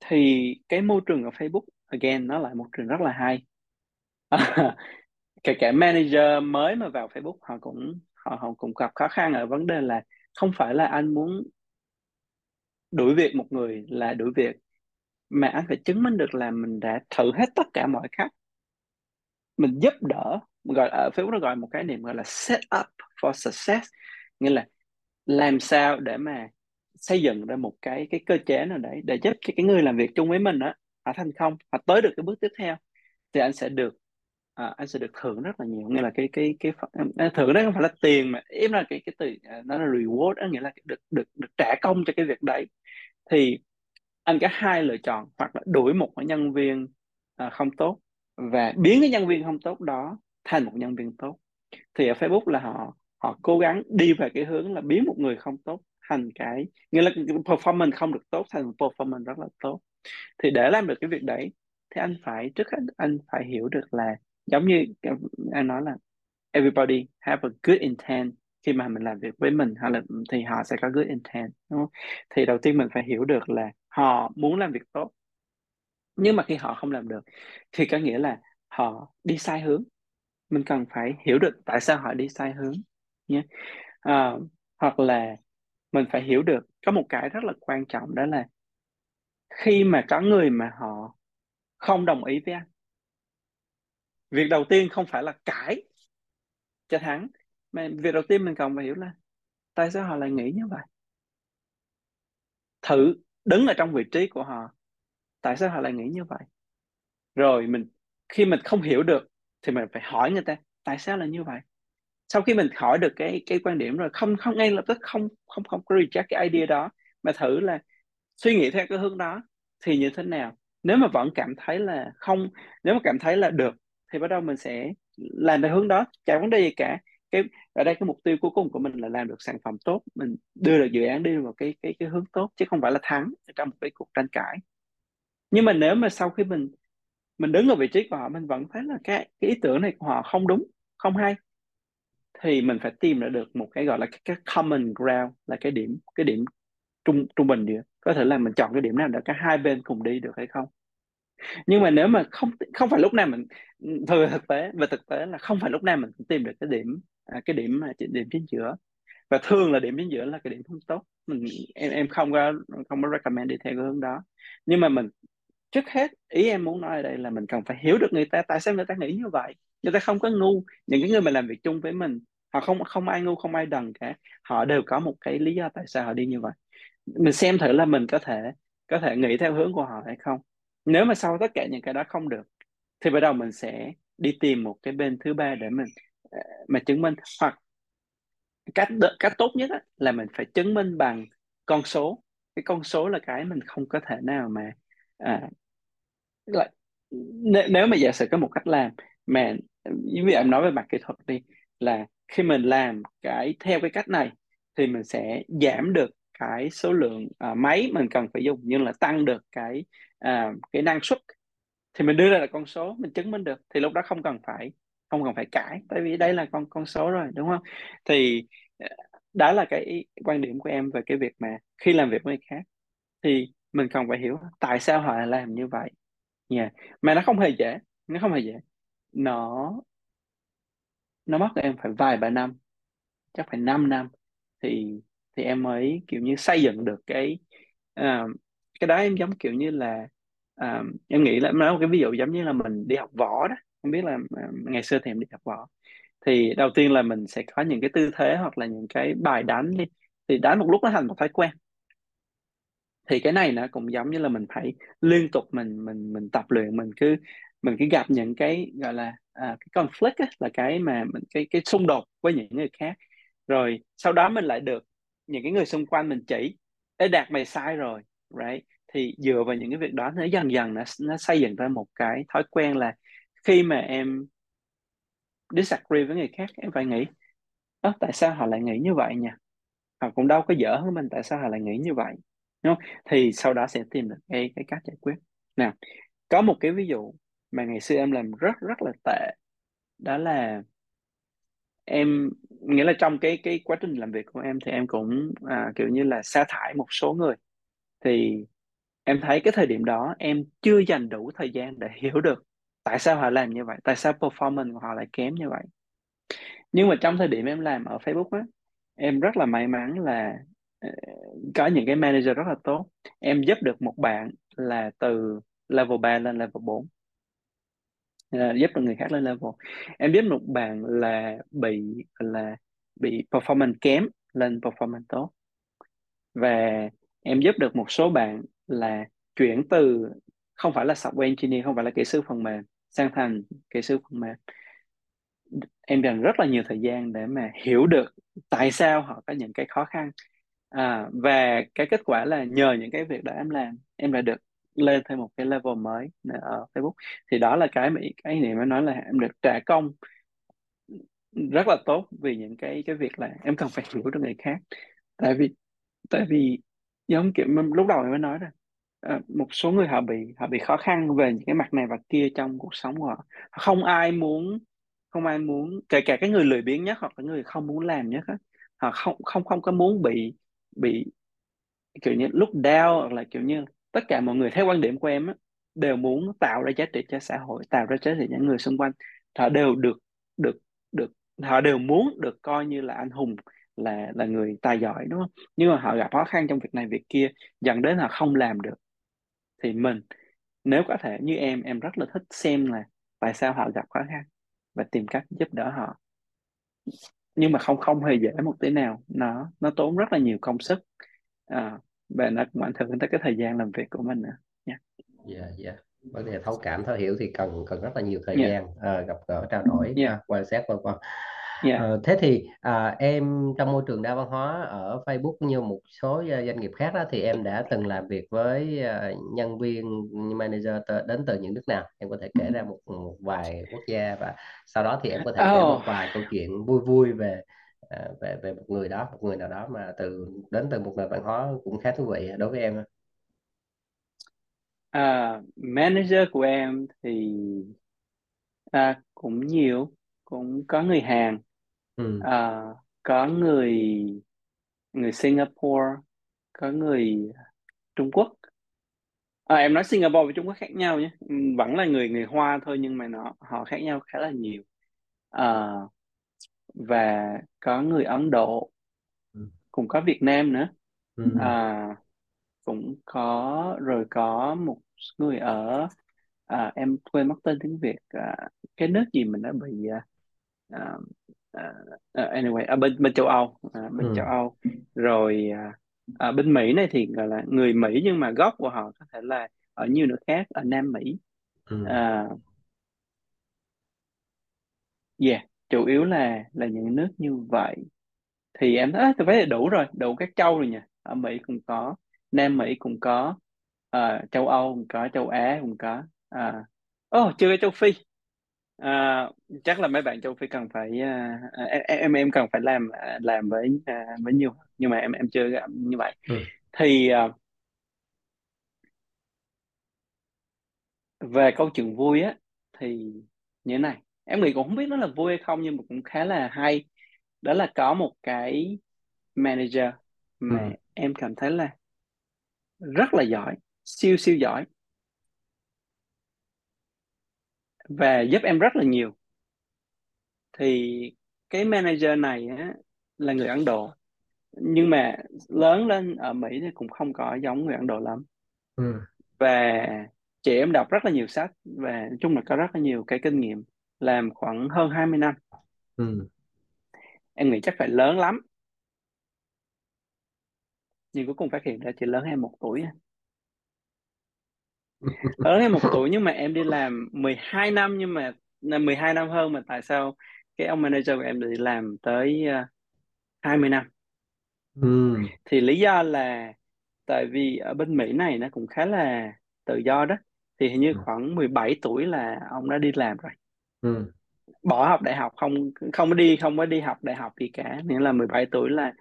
Thì cái môi trường ở Facebook again nó lại một trường rất là hay. Kể cả manager mới mà vào Facebook họ cũng gặp khó khăn ở vấn đề là không phải là anh muốn đuổi việc một người là đuổi việc, mà anh phải chứng minh được là mình đã thử hết tất cả mọi cách, mình giúp đỡ, gọi ở Facebook nó gọi một cái niệm gọi là set up for success, nghĩa là làm sao để mà xây dựng ra một cái cơ chế nào đấy để giúp cho cái người làm việc chung với mình đó, họ thành công, họ tới được cái bước tiếp theo, thì anh sẽ được thưởng rất là nhiều. Nghĩa là cái thưởng đó không phải là tiền, mà ý là cái từ nó là reward đó, nghĩa là được trả công cho cái việc đấy. Thì anh có hai lựa chọn, hoặc là đuổi một cái nhân viên không tốt và biến cái nhân viên không tốt đó thành một nhân viên tốt. Thì ở Facebook là họ cố gắng đi về cái hướng là biến một người không tốt thành cái, nghĩa là performance không được tốt thành một performance rất là tốt. Thì để làm được cái việc đấy thì trước hết anh phải hiểu được là giống như anh nói là everybody have a good intent. Khi mà mình làm việc với mình thì họ sẽ có good intent, đúng không? Thì đầu tiên mình phải hiểu được là họ muốn làm việc tốt, nhưng mà khi họ không làm được thì có nghĩa là họ đi sai hướng. Mình cần phải hiểu được tại sao họ đi sai hướng nhé. Hoặc là mình phải hiểu được có một cái rất là quan trọng, đó là khi mà có người mà họ không đồng ý với anh, việc đầu tiên không phải là cãi cho thắng, mà việc đầu tiên mình cần phải hiểu là tại sao họ lại nghĩ như vậy, thử đứng ở trong vị trí của họ, tại sao họ lại nghĩ như vậy. Rồi mình khi mình không hiểu được thì mình phải hỏi người ta tại sao là như vậy. Sau khi mình hỏi được cái quan điểm rồi, không ngay lập tức không reject cái idea đó, mà thử là suy nghĩ theo cái hướng đó thì như thế nào. Nếu mà vẫn cảm thấy là không, nếu mà cảm thấy là được thì bắt đầu mình sẽ làm theo hướng đó, chả vấn đề gì cả. Ở đây cái mục tiêu cuối cùng của mình là làm được sản phẩm tốt, mình đưa được dự án đi vào cái hướng tốt, chứ không phải là thắng trong một cái cuộc tranh cãi. Nhưng mà nếu mà sau khi mình đứng ở vị trí của họ, mình vẫn thấy là cái ý tưởng này của họ không đúng, không hay, thì mình phải tìm ra được một cái gọi là cái common ground, là cái điểm trung bình được. Có thể là mình chọn cái điểm nào để cả hai bên cùng đi được hay không. Nhưng mà nếu mà không phải lúc nào mình thực tế là không phải lúc nào mình cũng tìm được cái điểm chính giữa, và thường là điểm chính giữa là cái điểm không tốt. Em không có recommend đi theo cái hướng đó. Nhưng mà mình trước hết, ý em muốn nói ở đây là mình cần phải hiểu được người ta, tại sao người ta nghĩ như vậy. Người ta không có ngu, những cái người mà làm việc chung với mình, họ không ai ngu, không ai đần cả, họ đều có một cái lý do tại sao họ đi như vậy. Mình xem thử là mình có thể nghĩ theo hướng của họ hay không. Nếu mà sau tất cả những cái đó không được thì bắt đầu mình sẽ đi tìm một cái bên thứ ba để mình mà chứng minh, hoặc cách tốt nhất là mình phải chứng minh bằng con số. Cái con số là cái mình không có thể nào mà nếu mà giả sử có một cách làm mà như em nói về mặt kỹ thuật đi, là khi mình làm theo cái cách này thì mình sẽ giảm được cái số lượng máy mình cần phải dùng, nhưng là tăng được cái năng suất, thì mình đưa ra là con số, mình chứng minh được thì lúc đó không cần phải cãi, tại vì đây là con số rồi, đúng không? Thì đó là cái quan điểm của em về cái việc mà khi làm việc với người khác thì mình cần phải hiểu tại sao họ lại làm như vậy. Mà nó không hề dễ, nó mất em phải vài ba năm, chắc phải 5 năm thì em mới kiểu như xây dựng được cái đó. Em giống kiểu như là em nghĩ là em nói một cái ví dụ giống như là mình đi học võ đó. Không biết là ngày xưa thì em đi học võ thì đầu tiên là mình sẽ có những cái tư thế hoặc là những cái bài đánh đi, thì đánh một lúc nó thành một thói quen. Thì cái này nó cũng giống như là mình phải liên tục mình tập luyện, mình cứ gặp những cái gọi là cái conflict á, là cái mà mình cái xung đột với những người khác, rồi sau đó mình lại được những cái người xung quanh mình chỉ: Ê Đạt, mày sai rồi, right? Thì dựa vào những cái việc đó, nó dần dần nó xây dựng ra một cái thói quen là khi mà em disagree với người khác, em phải nghĩ tại sao họ lại nghĩ như vậy nha, họ cũng đâu có dở hơn mình, tại sao họ lại nghĩ như vậy, đúng không? Thì sau đó sẽ tìm được cái cách giải quyết. Nào, có một cái ví dụ mà ngày xưa em làm rất rất là tệ, đó là em nghĩa là trong cái quá trình làm việc của em thì em cũng kiểu như là sa thải một số người. Thì em thấy cái thời điểm đó em chưa dành đủ thời gian để hiểu được tại sao họ làm như vậy, tại sao performance của họ lại kém như vậy. Nhưng mà trong thời điểm em làm ở Facebook á, em rất là may mắn là có những cái manager rất là tốt. Em giúp được một bạn là từ level 3 lên level 4, giúp được người khác lên level. Em biết một bạn là bị performance kém lên performance tốt, và em giúp được một số bạn là chuyển từ không phải là software engineer, không phải là kỹ sư phần mềm, sang thành kỹ sư phần mềm. Em dành rất là nhiều thời gian để mà hiểu được tại sao họ có những cái khó khăn, và cái kết quả là nhờ những cái việc đó em làm, em đã được lên thêm một cái level mới ở Facebook. Thì đó là cái niệm em nói là em được trả công rất là tốt vì những cái việc là em cần phải hiểu được người khác. Tại vì giống kiểu lúc đầu em mới nói rồi, một số người họ bị khó khăn về những cái mặt này và kia trong cuộc sống của họ. Không ai muốn, kể cả cái người lười biếng nhất hoặc là người không muốn làm nhất á, họ không có muốn bị kiểu như look down, hoặc là kiểu như tất cả mọi người theo quan điểm của em á, đều muốn tạo ra giá trị cho xã hội, tạo ra giá trị cho những người xung quanh. Họ đều muốn được coi như là anh hùng, là người tài giỏi, đúng không? Nhưng mà họ gặp khó khăn trong việc này việc kia, dẫn đến họ không làm được. Thì mình, nếu có thể như em rất là thích xem là tại sao họ gặp khó khăn và tìm cách giúp đỡ họ. Nhưng mà không hề dễ một tí nào, nó tốn rất là nhiều công sức và nó cũng ảnh hưởng tới cái thời gian làm việc của mình nữa nha. Dạ. Vấn đề thấu cảm, thấu hiểu thì cần rất là nhiều thời gian gặp gỡ, trao đổi, quan sát vân vân. Thế thì em trong môi trường đa văn hóa ở Facebook như một số doanh nghiệp khác đó, thì em đã từng làm việc với nhân viên manager đến từ những nước nào? Em có thể kể ra một vài quốc gia và sau đó thì em có thể kể một vài câu chuyện vui vui về một người nào đó mà đến từ một nền văn hóa cũng khá thú vị đối với em. Manager của em thì cũng nhiều, cũng có người Hàn, có người Singapore, có người Trung Quốc. Em nói Singapore và Trung Quốc khác nhau nhé, vẫn là người Hoa thôi nhưng mà họ khác nhau khá là nhiều. Và có người Ấn Độ, cũng có Việt Nam nữa. Cũng có, rồi có một người ở em quên mất tên tiếng Việt, cái nước gì mình đã bị anyway, bên châu Âu, châu Âu, rồi bên Mỹ này thì gọi là người Mỹ nhưng mà gốc của họ có thể là ở nhiều nước khác ở Nam Mỹ. Chủ yếu là những nước như vậy thì em thấy tôi thấy đủ rồi, đủ các châu rồi nha. Ở Mỹ cũng có, Nam Mỹ cũng có, châu Âu cũng có, châu Á cũng có. Chưa có châu Phi. Chắc là mấy bạn châu Phi cần phải em cần phải làm với nhiều, nhưng mà em chưa gặp như vậy. Thì về câu chuyện vui á thì như thế này, em nghĩ cũng không biết nó là vui hay không nhưng mà cũng khá là hay. Đó là có một cái manager mà em cảm thấy là rất là giỏi, siêu giỏi và giúp em rất là nhiều. Thì cái manager này á, là người Ấn Độ nhưng mà lớn lên ở Mỹ thì cũng không có giống người Ấn Độ lắm. Và chị em đọc rất là nhiều sách và nói chung là có rất là nhiều cái kinh nghiệm, làm khoảng hơn 20 năm. Em nghĩ chắc phải lớn lắm, nhưng cuối cùng phát hiện ra chị lớn em 1 tuổi. Lớn em 1 tuổi nhưng mà em đi làm 12 năm, nhưng mà 12 năm hơn mà tại sao cái ông manager của em đi làm tới 20 năm. Thì lý do là tại vì ở bên Mỹ này nó cũng khá là tự do đó, thì hình như khoảng 17 tuổi là ông đã đi làm rồi. Bỏ học đại học, không có đi học đại học gì cả, nghĩa là 17 tuổi là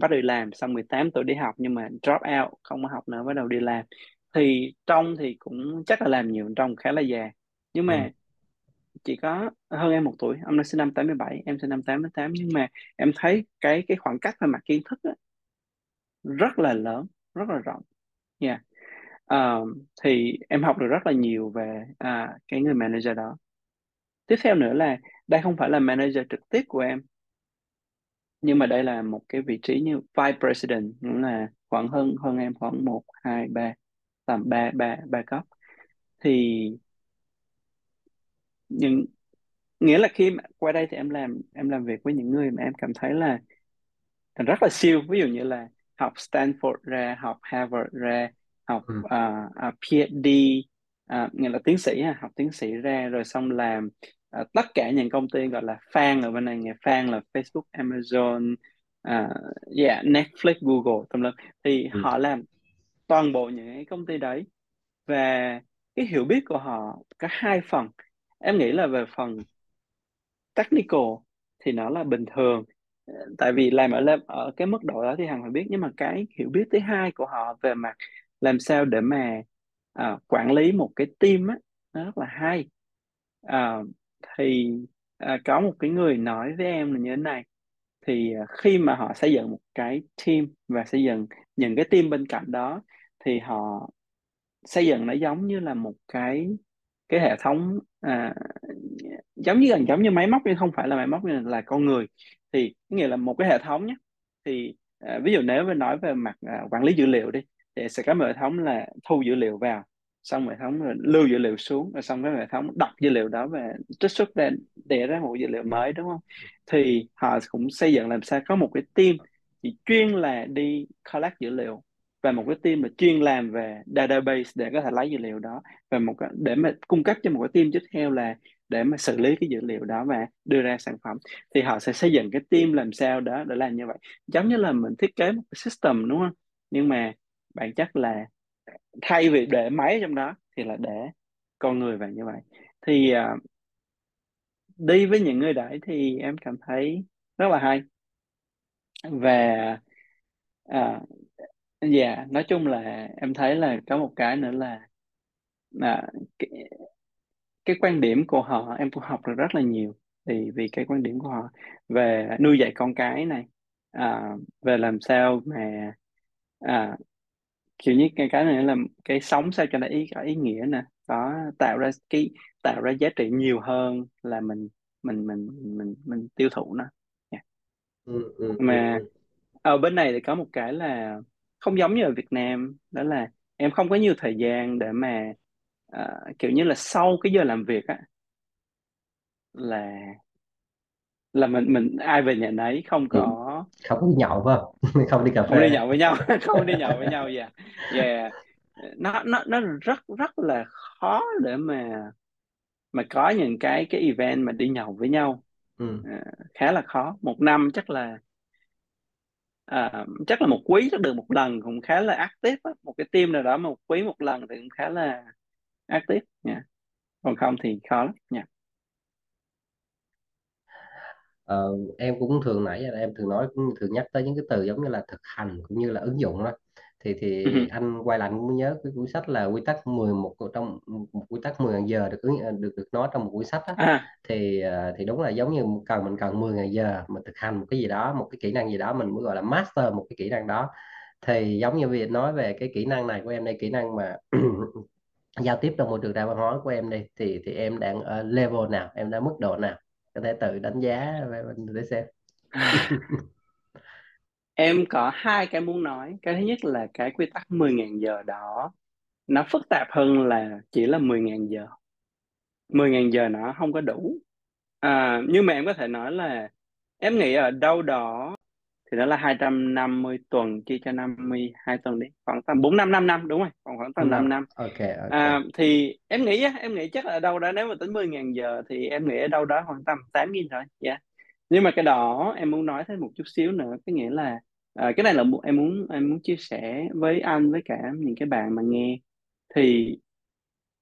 bắt đầu đi làm, xong 18 tuổi đi học nhưng mà drop out, không có học nữa, bắt đầu đi làm. Thì trong thì cũng chắc là làm nhiều, trong khá là già. Nhưng mà chỉ có hơn em 1 tuổi, ông nó sinh năm 87, em sinh năm 88, nhưng mà em thấy cái khoảng cách về mặt kiến thức đó, rất là lớn, rất là rộng. Thì em học được rất là nhiều về cái người manager đó. Tiếp theo nữa là đây không phải là manager trực tiếp của em, nhưng mà đây là một cái vị trí như vice president, nghĩa là khoảng hơn em khoảng 1, 2, 3, tầm 3 cấp. Thì nghĩa là khi mà qua đây thì em làm việc với những người mà em cảm thấy là rất là siêu, ví dụ như là học Stanford ra, học Harvard ra, học PhD, nghĩa là tiến sĩ, học tiến sĩ ra, rồi xong làm tất cả những công ty gọi là fan ở bên này, nghe fan là Facebook, Amazon, Netflix, Google, tùm lum. Thì họ làm toàn bộ những cái công ty đấy và cái hiểu biết của họ có 2 phần. Em nghĩ là về phần technical thì nó là bình thường, tại vì làm ở cái mức độ đó thì hằng phải biết. Nhưng mà cái hiểu biết thứ hai của họ về mặt làm sao để mà quản lý một cái team á, nó rất là hay. Thì có một cái người nói với em là như thế này, thì khi mà họ xây dựng một cái team và xây dựng những cái team bên cạnh đó thì họ xây dựng nó giống như là một cái hệ thống giống như máy móc nhưng không phải là máy móc, nhưng là con người. Thì nghĩa là một cái hệ thống nhé, thì ví dụ nếu mà nói về mặt quản lý dữ liệu đi, thì sẽ có một hệ thống là thu dữ liệu vào, xong hệ thống lưu dữ liệu xuống, rồi xong cái hệ thống đọc dữ liệu đó và trích xuất ra để ra một dữ liệu mới, đúng không? Thì họ cũng xây dựng làm sao có một cái team chỉ chuyên là đi collect dữ liệu, và một cái team mà chuyên làm về database để có thể lấy dữ liệu đó, và một cái, để mà cung cấp cho một cái team tiếp theo là để mà xử lý cái dữ liệu đó và đưa ra sản phẩm. Thì họ sẽ xây dựng cái team làm sao đó để làm như vậy, giống như là mình thiết kế một cái system, đúng không? Nhưng mà bản chất là thay vì để máy trong đó thì là để con người vào như vậy. Thì đi với những người đấy thì em cảm thấy rất là hay. Và nói chung là em thấy là có một cái nữa là cái quan điểm của họ em cũng học được rất là nhiều. Thì vì cái quan điểm của họ về nuôi dạy con cái này, về làm sao mà kiểu như cái này là cái sống sao cho nó có ý nghĩa nè, có tạo ra giá trị nhiều hơn là mình tiêu thụ nó. Mà ở bên này thì có một cái là không giống như ở Việt Nam, đó là em không có nhiều thời gian để mà kiểu như là sau cái giờ làm việc á là mình ai về nhà nấy, không có không đi nhậu với không đi cà phê, không đi nhậu với nhau không đi nhậu với nhau. Nó rất là khó để mà có những cái event mà đi nhậu với nhau. Khá là khó. Một năm chắc là một quý chắc được một lần, cũng khá là active á. Một cái team nào đó mà một quý một lần thì cũng khá là active nha, còn không thì khó lắm nha. Em cũng thường nãy giờ em thường nhắc tới những cái từ giống như là thực hành cũng như là ứng dụng đó, thì anh quay lại cũng nhớ cái cuốn sách là quy tắc 11 trong một quy tắc 10.000 giờ được nói trong một cuốn sách đó. Thì đúng là giống như mình cần 10.000 giờ mình thực hành một cái gì đó, một cái kỹ năng gì đó mình mới gọi là master một cái kỹ năng đó. Thì giống như việc nói về cái kỹ năng này của em đây, kỹ năng mà giao tiếp trong môi trường đa văn hóa của em đi, thì em đang ở level nào, em đã mức độ nào, có thể tự đánh giá để xem. Em có hai cái muốn nói. Cái thứ nhất là cái quy tắc 10.000 giờ đó nó phức tạp hơn là chỉ là 10.000 giờ. 10.000 giờ nó không có đủ. Nhưng mà em có thể nói là em nghĩ ở đâu đó thì nó là 250 tuần chia cho 52 tuần đi, khoảng tầm 4-5 năm, đúng rồi, khoảng tầm 5 năm. Okay. Thì em nghĩ chắc ở đâu đó, nếu mà tính 10.000 giờ thì em nghĩ ở đâu đó khoảng tầm 8.000 rồi. Nhưng mà cái đó em muốn nói thêm một chút xíu nữa, cái nghĩa là cái này là em muốn chia sẻ với anh, với cả những cái bạn mà nghe. Thì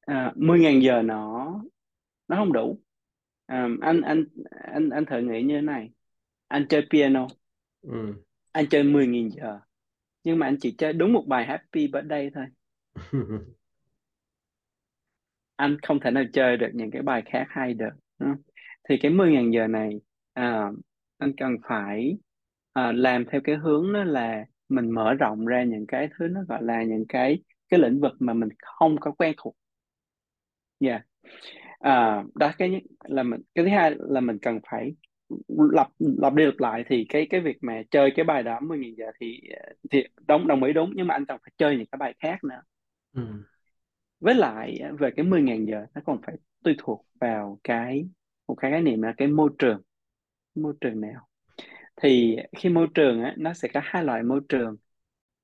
10.000 giờ nó không đủ. Anh thử nghĩ như thế này, anh chơi piano, anh chơi 10.000 giờ nhưng mà anh chỉ chơi đúng một bài Happy Birthday thôi. Anh không thể nào chơi được những cái bài khác hay được, đúng không? Thì cái 10.000 giờ này anh cần phải làm theo cái hướng đó là mình mở rộng ra những cái thứ nó gọi là những cái lĩnh vực mà mình không có quen thuộc. Đó cái nhất là mình. Cái thứ hai là mình cần phải lặp đi lặp lại. Thì cái việc mà chơi cái bài đó 10.000 giờ thì đồng ý, đúng, nhưng mà anh cần phải chơi những cái bài khác nữa. Với lại về cái 10.000 giờ nó còn phải tùy thuộc vào một cái khái niệm là cái môi trường nào. Thì khi môi trường á, nó sẽ có hai loại môi trường.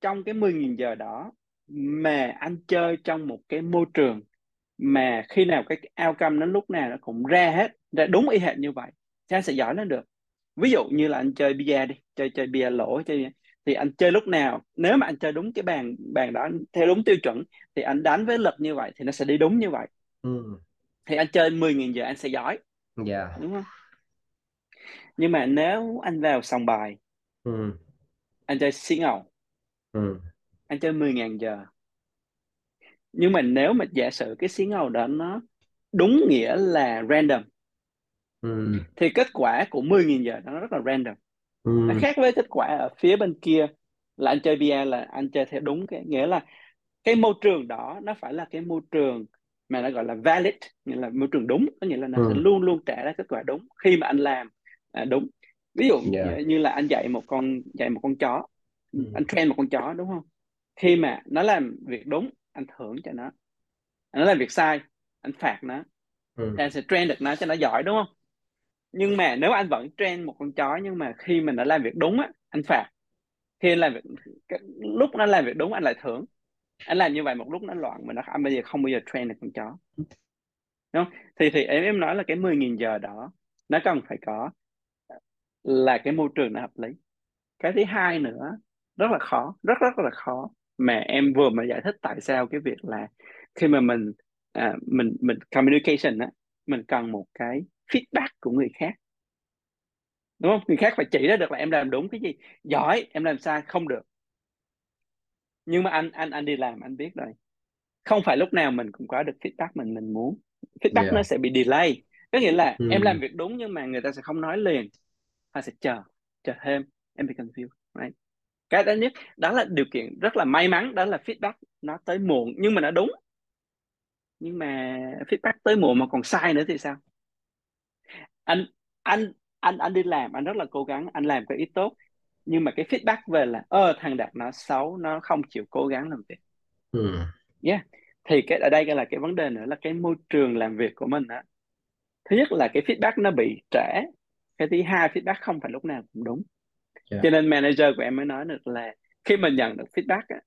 Trong cái 10.000 giờ đó mà anh chơi trong một cái môi trường mà khi nào cái outcome nó lúc nào nó cũng ra đúng y hệt như vậy thì anh sẽ giỏi lên được. Ví dụ như là anh chơi bia đi, chơi bia lỗ, thì anh chơi lúc nào nếu mà anh chơi đúng cái bàn đó theo đúng tiêu chuẩn thì anh đánh với lực như vậy thì nó sẽ đi đúng như vậy. Thì anh chơi 10.000 giờ anh sẽ giỏi, đúng không? Nhưng mà nếu anh vào sòng bài, anh chơi xí ngầu, anh chơi 10.000 giờ, nhưng mà nếu mà giả sử cái xí ngầu đó nó đúng nghĩa là random, thì kết quả của 10.000 giờ nó rất là random. Nó khác với kết quả ở phía bên kia là anh chơi VR, là anh chơi theo đúng cái nghĩa là cái môi trường đó nó phải là cái môi trường mà nó gọi là valid, nghĩa là môi trường đúng, có nghĩa là nó sẽ luôn luôn trả ra kết quả đúng khi mà anh làm đúng. Ví dụ như là anh dạy một con chó, anh train một con chó đúng không? Khi mà nó làm việc đúng, anh thưởng cho nó. Nó làm việc sai, anh phạt nó. Anh sẽ train được nó cho nó giỏi đúng không? Nhưng mà nếu anh vẫn train một con chó, nhưng mà khi mà nó làm việc đúng á, anh phạt. Khi anh làm việc, lúc nó làm việc đúng anh lại thưởng. Anh làm như vậy một lúc nó loạn mà nó anh bây giờ không bao giờ train được con chó. Đúng không? Thì em nói là cái 10.000 giờ đó nó cần phải có là cái môi trường nó hợp lý. Cái thứ hai nữa rất là khó, rất là khó mà em vừa mới giải thích tại sao cái việc là khi mà mình communication á, mình cần một cái feedback của người khác, đúng không? Người khác phải chỉ ra được là em làm đúng cái gì, giỏi, em làm sai không được. Nhưng mà anh đi làm anh biết rồi, không phải lúc nào mình cũng có được feedback mình muốn. Feedback nó sẽ bị delay, có nghĩa là em làm việc đúng nhưng mà người ta sẽ không nói liền, họ sẽ chờ thêm, em bị confused. Right? Cái thứ nhất đó là điều kiện rất là may mắn, đó là feedback nó tới muộn nhưng mà nó đúng. Nhưng mà feedback tới muộn mà còn sai nữa thì sao? Anh đi làm, anh rất là cố gắng, anh làm cái ý tốt, nhưng mà cái feedback về là thằng Đạt nó xấu, nó không chịu cố gắng làm việc. Thì cái ở đây là cái vấn đề nữa là cái môi trường làm việc của mình đó. Thứ nhất là cái feedback nó bị trễ, cái thứ hai feedback không phải lúc nào cũng đúng. Cho nên manager của em mới nói được là khi mình nhận được feedback á,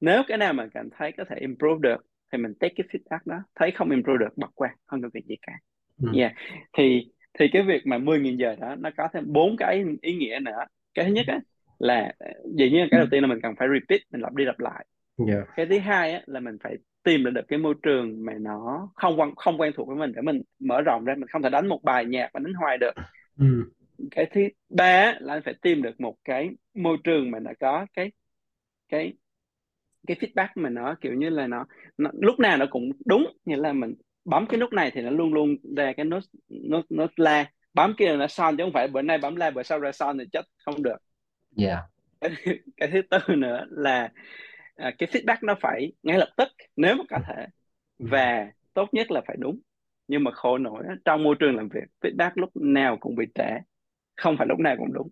nếu cái nào mình cảm thấy có thể improve được thì mình take cái feedback đó, thấy không improve được bỏ qua, không có việc gì cả. Thì cái việc mà 10.000 giờ đó nó có thêm 4 cái ý nghĩa nữa. Cái thứ nhất á, là dĩ nhiên cái đầu tiên là mình cần phải repeat, mình lặp đi lặp lại. Cái thứ hai á, là mình phải tìm được cái môi trường mà nó không quen thuộc với mình để mình mở rộng ra, mình không thể đánh một bài nhạc mà đánh hoài được. Cái thứ ba là anh phải tìm được một cái môi trường mà nó có cái feedback mà nó kiểu như là nó lúc nào nó cũng đúng, nghĩa là mình bấm cái nút này thì nó luôn luôn ra cái nút la, bấm kia là nó son chứ không phải bữa nay bấm la bữa sau ra son thì chết không được. Cái thứ tư nữa là cái feedback nó phải ngay lập tức nếu mà có thể, và tốt nhất là phải đúng. Nhưng mà khổ nổi trong môi trường làm việc feedback lúc nào cũng bị trễ, không phải lúc nào cũng đúng.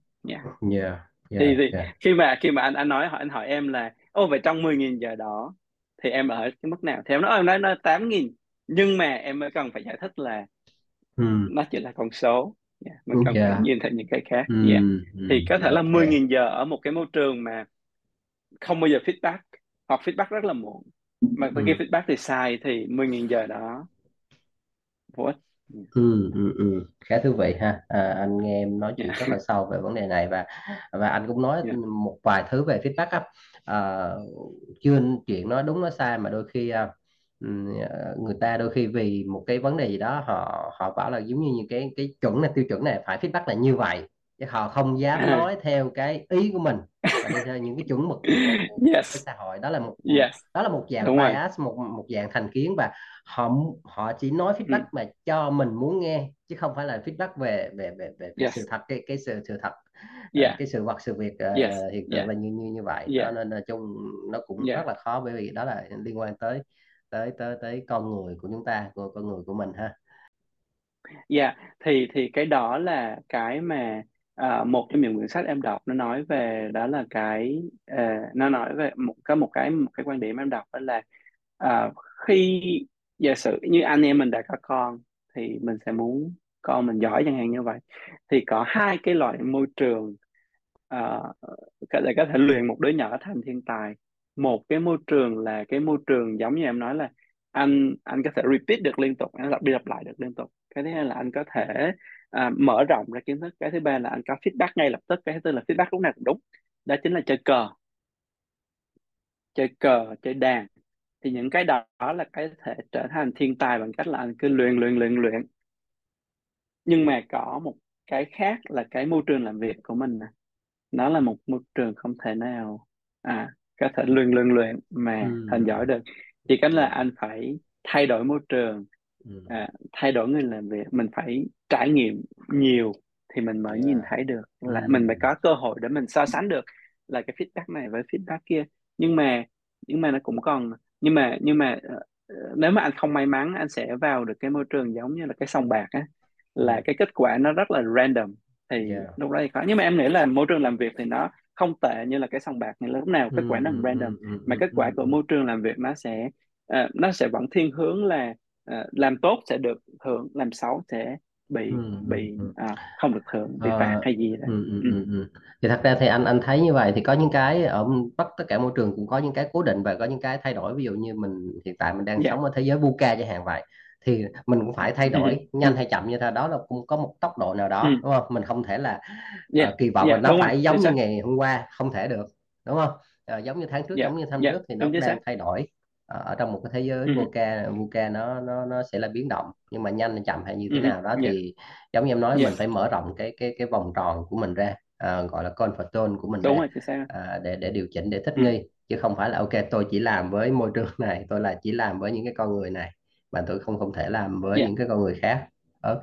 Khi mà anh hỏi em là vậy trong 10.000 giờ đó thì em ở cái mức nào, thì em nói 8.000, nhưng mà em mới cần phải giải thích là nó chỉ là con số, mình cần phải nhìn thấy những cái khác. Thì có thể là 10.000 giờ ở một cái môi trường mà không bao giờ feedback hoặc feedback rất là muộn, mà khi feedback thì sai, thì 10.000 giờ đó. Khá thú vị ha. Anh nghe em nói chuyện rất là sâu về vấn đề này, và anh cũng nói một vài thứ về feedback á. Chưa chuyện nói đúng nói sai mà đôi khi người ta đôi khi vì một cái vấn đề gì đó họ bảo là giống như cái chuẩn này, tiêu chuẩn này phải feedback là như vậy, chứ họ không dám nói theo cái ý của mình và theo những cái chuẩn mực của xã hội. Đó là một dạng bias, một dạng thành kiến, và họ chỉ nói feedback mà cho mình muốn nghe, chứ không phải là feedback về sự thật, cái sự thật, cái sự vật, sự việc hiện tượng là như vậy. Nên là chung nó cũng rất là khó, bởi vì đó là liên quan tới con người của chúng ta, con người của mình ha. Thì cái đó là cái mà một trong những quyển sách em đọc nó nói về, đó là cái nó nói về một cái quan điểm em đọc, đó là khi giả sử như anh em mình đã có con thì mình sẽ muốn con mình giỏi chẳng hạn như vậy, thì có hai cái loại môi trường để có thể luyện một đứa nhỏ thành thiên tài. Một cái môi trường là cái môi trường giống như em nói là anh có thể repeat được liên tục, anh lặp đi lặp lại được liên tục. Cái thứ hai là anh có thể mở rộng ra kiến thức. Cái thứ ba là anh có feedback ngay lập tức. Cái thứ tư là feedback lúc nào cũng đúng. Đó chính là chơi cờ, chơi đàn. Thì những cái đó là cái thể trở thành thiên tài bằng cách là anh cứ luyện. Nhưng mà có một cái khác là cái môi trường làm việc của mình, nó là một môi trường không thể nào có thể luyện mà thành giỏi được. Chỉ cần là anh phải thay đổi môi trường, thay đổi người làm việc, mình phải trải nghiệm nhiều thì mình mới nhìn thấy được, là mình mới có cơ hội để mình so sánh được là cái feedback này với feedback kia. Nhưng mà nó cũng còn, nhưng mà nếu mà anh không may mắn anh sẽ vào được cái môi trường giống như là cái sòng bạc á, là cái kết quả nó rất là random, thì lúc đấy khó. Nhưng mà em nghĩ là môi trường làm việc thì nó không tệ như là cái sòng bạc này, lúc nào kết quả nó random, mà kết quả của môi trường làm việc nó sẽ vẫn thiên hướng là làm tốt sẽ được thưởng, làm xấu sẽ bị không được thưởng, bị phạt hay gì đó. Thì thật ra thì anh thấy như vậy thì có những cái ở tất cả môi trường cũng có những cái cố định và có những cái thay đổi. Ví dụ như mình hiện tại mình đang sống ở thế giới VUCA chẳng hạn vậy, thì mình cũng phải thay đổi nhanh hay chậm như thế, đó là cũng có một tốc độ nào đó, đúng không? Mình không thể là kỳ vọng là nó phải giống như ngày hôm qua, không thể được, đúng không? Giống như tháng trước, giống như tháng trước thì nó đang thay đổi. Ở trong một cái thế giới VUCA nó sẽ là biến động, nhưng mà nhanh hay chậm hay như thế nào đó thì giống như em nói, mình phải mở rộng cái vòng tròn của mình ra, gọi là comfort zone của mình, để điều chỉnh, để thích nghi, chứ không phải là ok tôi chỉ làm với môi trường này, tôi là chỉ làm với những cái con người này mà tôi không thể làm với những cái con người khác. Ok,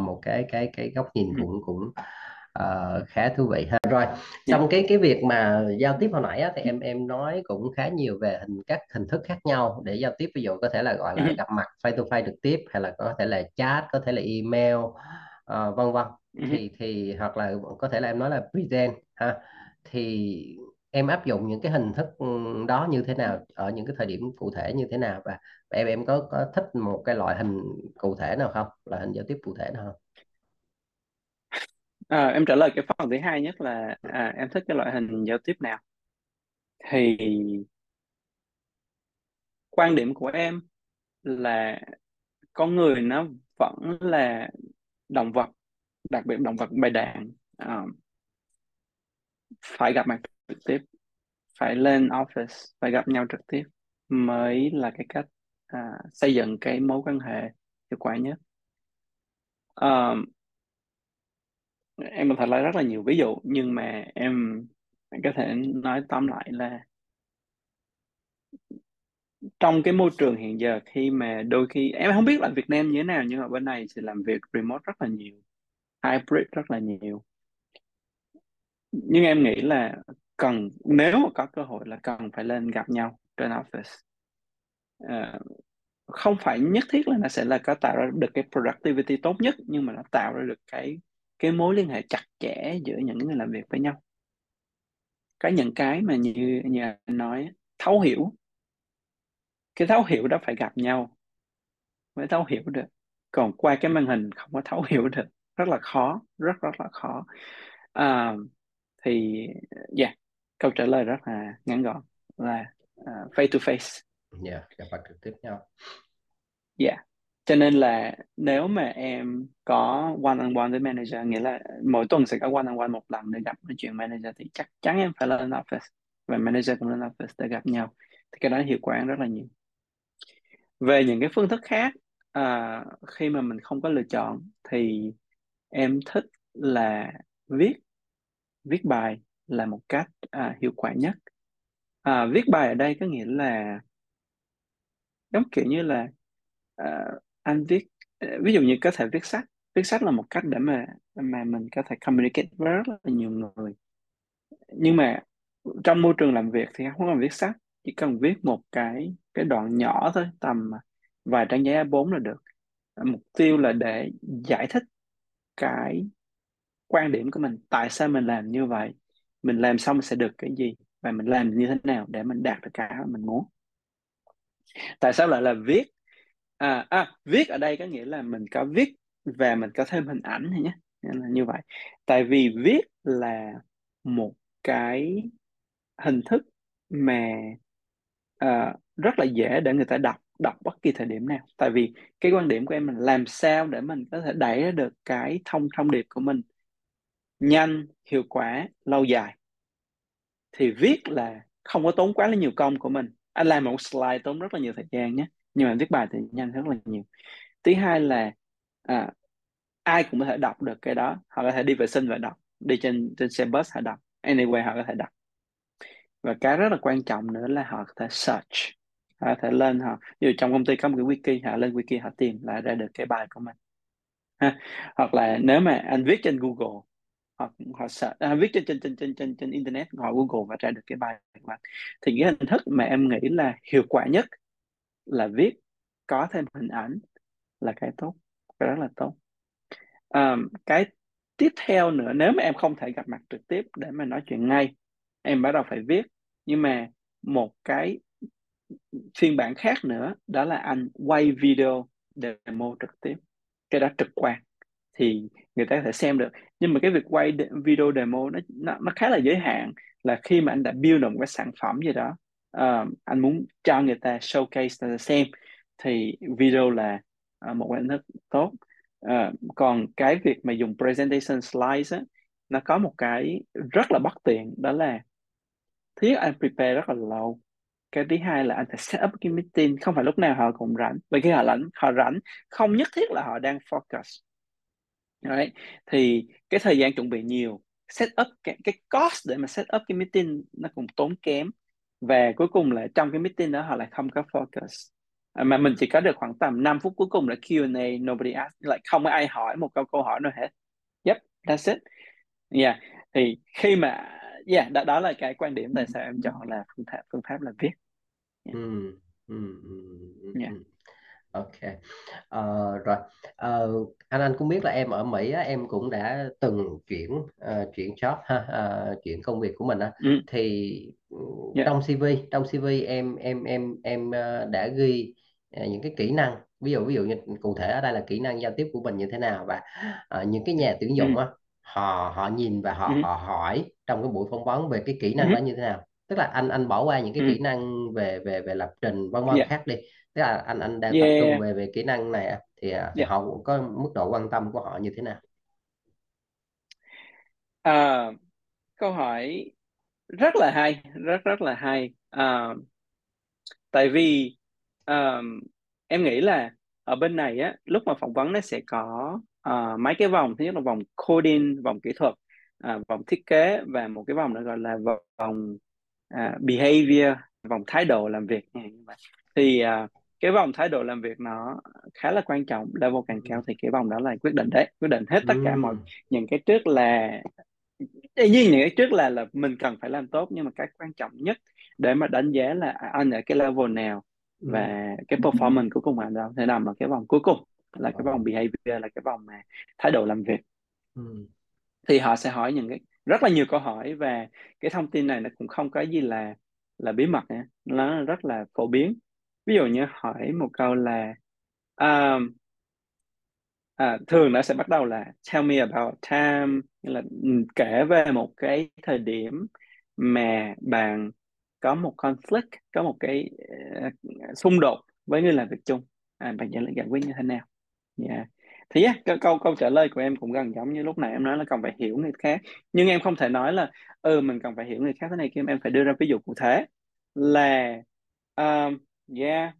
một cái góc nhìn cũng khá thú vị ha. Rồi, xong cái việc mà giao tiếp hồi nãy á, thì em nói cũng khá nhiều về các hình thức khác nhau để giao tiếp. Ví dụ có thể là gọi là gặp mặt face to face trực tiếp, hay là có thể là chat, có thể là email, vân vân. Thì hoặc là có thể là em nói là present ha. Thì em áp dụng những cái hình thức đó như thế nào, ở những cái thời điểm cụ thể như thế nào, và em có thích một cái loại hình cụ thể nào không, loại hình giao tiếp cụ thể nào không? Em trả lời cái phần thứ hai nhất là em thích cái loại hình giao tiếp nào, thì quan điểm của em là con người nó vẫn là động vật, đặc biệt động vật bầy đàn, phải gặp mặt trực tiếp, phải lên office, phải gặp nhau trực tiếp mới là cái cách xây dựng cái mối quan hệ hiệu quả nhất. Em có thể lấy rất là nhiều ví dụ, nhưng mà em có thể nói tóm lại là trong cái môi trường hiện giờ, khi mà đôi khi em không biết là Việt Nam như thế nào, nhưng mà bên này thì làm việc remote rất là nhiều, hybrid rất là nhiều. Nhưng em nghĩ là cần, nếu có cơ hội là cần phải lên gặp nhau trên office. Không phải nhất thiết là nó sẽ là có tạo ra được cái productivity tốt nhất, nhưng mà nó tạo ra được cái mối liên hệ chặt chẽ giữa những người làm việc với nhau. Có những cái mà như anh nói, thấu hiểu. Cái thấu hiểu đó phải gặp nhau mới thấu hiểu được. Còn qua cái màn hình không có thấu hiểu được. Rất là khó, rất là khó. Thì câu trả lời rất là ngắn gọn là face to face. Gặp mặt trực tiếp nhau. Cho nên là nếu mà em có one on one với manager, nghĩa là mỗi tuần sẽ có one on one một lần để gặp nói chuyện manager, thì chắc chắn em phải lên office và manager cũng lên office để gặp nhau. Thì cái đó hiệu quả rất là nhiều. Về những cái phương thức khác, khi mà mình không có lựa chọn thì em thích là viết bài là một cách hiệu quả nhất. Viết bài ở đây có nghĩa là giống kiểu như là anh viết, ví dụ như có thể viết sách là một cách để mà mình có thể communicate với rất là nhiều người. Nhưng mà trong môi trường làm việc thì không cần viết sách, chỉ cần viết một cái đoạn nhỏ thôi, tầm vài trang giấy A4 là được. Mục tiêu là để giải thích cái quan điểm của mình, tại sao mình làm như vậy, mình làm xong sẽ được cái gì, và mình làm như thế nào để mình đạt được cái mình muốn. Tại sao lại là viết? Viết ở đây có nghĩa là mình có viết và mình có thêm hình ảnh nhé, nên là như vậy. Tại vì viết là một cái hình thức mà rất là dễ để người ta đọc bất kỳ thời điểm nào. Tại vì cái quan điểm của em là làm sao để mình có thể đẩy ra được cái thông điệp của mình nhanh, hiệu quả, lâu dài. Thì viết là không có tốn quá là nhiều công của mình. Anh làm một slide tốn rất là nhiều thời gian nhé, nhưng mà viết bài thì nhanh rất là nhiều. Thứ hai là ai cũng có thể đọc được cái đó. Họ có thể đi vệ sinh và đọc, đi trên xe bus họ đọc, anyway họ có thể đọc. Và cái rất là quan trọng nữa là họ có thể search, họ có thể lên, họ ví dụ trong công ty có một cái wiki, họ lên wiki họ tìm lại ra được cái bài của mình ha. Hoặc là nếu mà anh viết trên Google, họ search, viết trên internet, họ Google và ra được cái bài của mình. Thì cái hình thức mà em nghĩ là hiệu quả nhất là viết, có thêm hình ảnh là cái tốt, cái rất là tốt. Cái Tiếp theo nữa, nếu mà em không thể gặp mặt trực tiếp để mà nói chuyện ngay, em bắt đầu phải viết. Nhưng mà một cái phiên bản khác nữa, đó là anh quay video demo trực tiếp. Cái đó trực quan thì người ta có thể xem được. Nhưng mà cái việc quay video demo nó khá là giới hạn, là khi mà anh đã build được một cái sản phẩm gì đó, anh muốn cho người ta showcase, người ta xem, thì video là một hình thức tốt. Còn cái việc mà dùng presentation slides á, nó có một cái rất là bất tiện, đó là thứ nhất anh prepare rất là lâu, cái thứ hai là anh phải set up cái meeting, không phải lúc nào họ cũng rảnh, bởi khi họ rảnh không nhất thiết là họ đang focus. Đấy. Thì cái thời gian chuẩn bị nhiều, set up cái cost để mà set up cái meeting nó cũng tốn kém, và cuối cùng là trong cái meeting đó họ lại không có focus, mà mình chỉ có được khoảng tầm 5 phút cuối cùng là Q&A, nobody ask, like, không ai hỏi một câu hỏi nào hết. Yep, that's it. Yeah. Thì khi mà đó là cái quan điểm tại sao em chọn là phương pháp là viết. Yeah. Yeah. Ok, rồi anh cũng biết là em ở Mỹ á, em cũng đã từng chuyển job ha, chuyển công việc của mình á. Thì trong CV em đã ghi những cái kỹ năng, ví dụ như cụ thể ở đây là kỹ năng giao tiếp của mình như thế nào, và những cái nhà tuyển dụng á, họ nhìn và họ hỏi trong cái buổi phỏng vấn về cái kỹ năng đó như thế nào. Tức là anh bỏ qua những cái kỹ năng về lập trình vân vân khác đi, tức là anh đang tập trung về kỹ năng này, thì họ cũng có mức độ quan tâm của họ như thế nào? Câu hỏi rất là hay, rất là hay. Tại vì em nghĩ là ở bên này á, lúc mà phỏng vấn nó sẽ có mấy cái vòng. Thứ nhất là vòng coding, vòng kỹ thuật, vòng thiết kế, và một cái vòng nữa gọi là vòng behavior, vòng thái độ làm việc. Thì cái vòng thái độ làm việc nó khá là quan trọng, level càng cao thì cái vòng đó là quyết định đấy, quyết định hết tất cả mọi những cái trước là, tuy nhiên những cái trước là mình cần phải làm tốt, nhưng mà cái quan trọng nhất để mà đánh giá là anh ở cái level nào và cái performance của cùng bạn đó, thì nằm ở cái vòng cuối cùng là cái vòng behavior, là cái vòng mà thái độ làm việc. Thì họ sẽ hỏi những cái rất là nhiều câu hỏi, và cái thông tin này nó cũng không có gì là bí mật nữa, nó rất là phổ biến. Ví dụ như hỏi một câu là thường nó sẽ bắt đầu là tell me about time, là kể về một cái thời điểm mà bạn có một conflict, có một cái xung đột với người làm việc chung, bạn giải quyết như thế nào. Thì câu trả lời của em cũng gần giống như lúc nãy em nói là cần phải hiểu người khác, nhưng em không thể nói là mình cần phải hiểu người khác thế này kia, em phải đưa ra ví dụ cụ thể là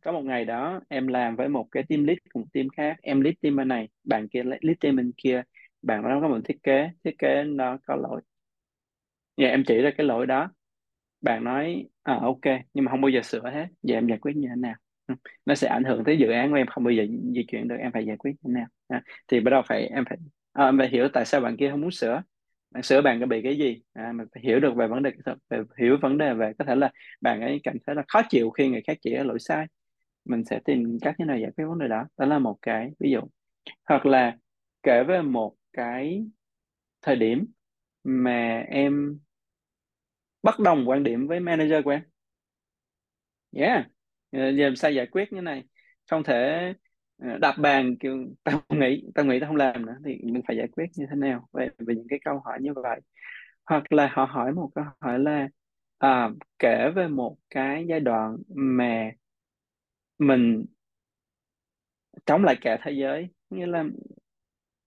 có một ngày đó em làm với một cái team lead cùng team khác, em lead team bên này, bạn kia lead team bên kia, bạn đó có một thiết kế nó có lỗi. Em chỉ ra cái lỗi đó, bạn nói ok nhưng mà không bao giờ sửa hết, giờ em giải quyết như thế nào, nó sẽ ảnh hưởng tới dự án của em, không bao giờ di chuyển được, em phải giải quyết như thế nào. Thì bắt đầu em phải hiểu tại sao bạn kia không muốn sửa, bạn sửa bạn có bị cái gì, mình phải hiểu được về vấn đề kỹ thuật, hiểu vấn đề về, có thể là bạn ấy cảm thấy là khó chịu khi người khác chỉ lỗi sai, mình sẽ tìm cách như nào giải quyết vấn đề đó. Đó là một cái ví dụ. Hoặc là kể về một cái thời điểm mà em bất đồng quan điểm với manager của em, làm sao giải quyết như này, không thể đạp bàn kiểu tao nghĩ tao không làm nữa, thì mình phải giải quyết như thế nào về những cái câu hỏi như vậy. Hoặc là họ hỏi một câu hỏi là kể về một cái giai đoạn mà mình chống lại cả thế giới, nghĩa là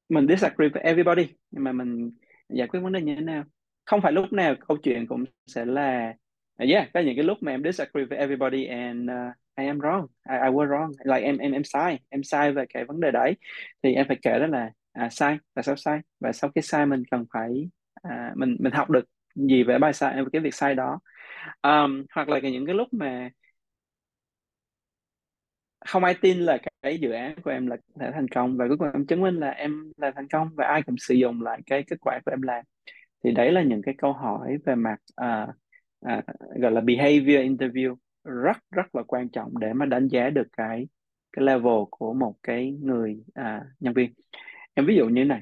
mình disagree with everybody, nhưng mà mình giải quyết vấn đề như thế nào. Không phải lúc nào câu chuyện cũng sẽ là có những cái lúc mà em disagree with everybody and I am wrong, I was wrong, like em sai về cái vấn đề đấy, thì em phải kể đó là sai, tại sao sai, và sau cái sai mình cần phải mình học được gì về bài sai, cái việc sai đó. Hoặc là những cái lúc mà không ai tin là cái dự án của em là có thể thành công, và cuối cùng em chứng minh là em làm thành công và ai cũng sử dụng lại cái kết quả của em làm, thì đấy là những cái câu hỏi về mặt gọi là behavior interview rất là quan trọng để mà đánh giá được cái level của một cái người nhân viên. Em ví dụ như này,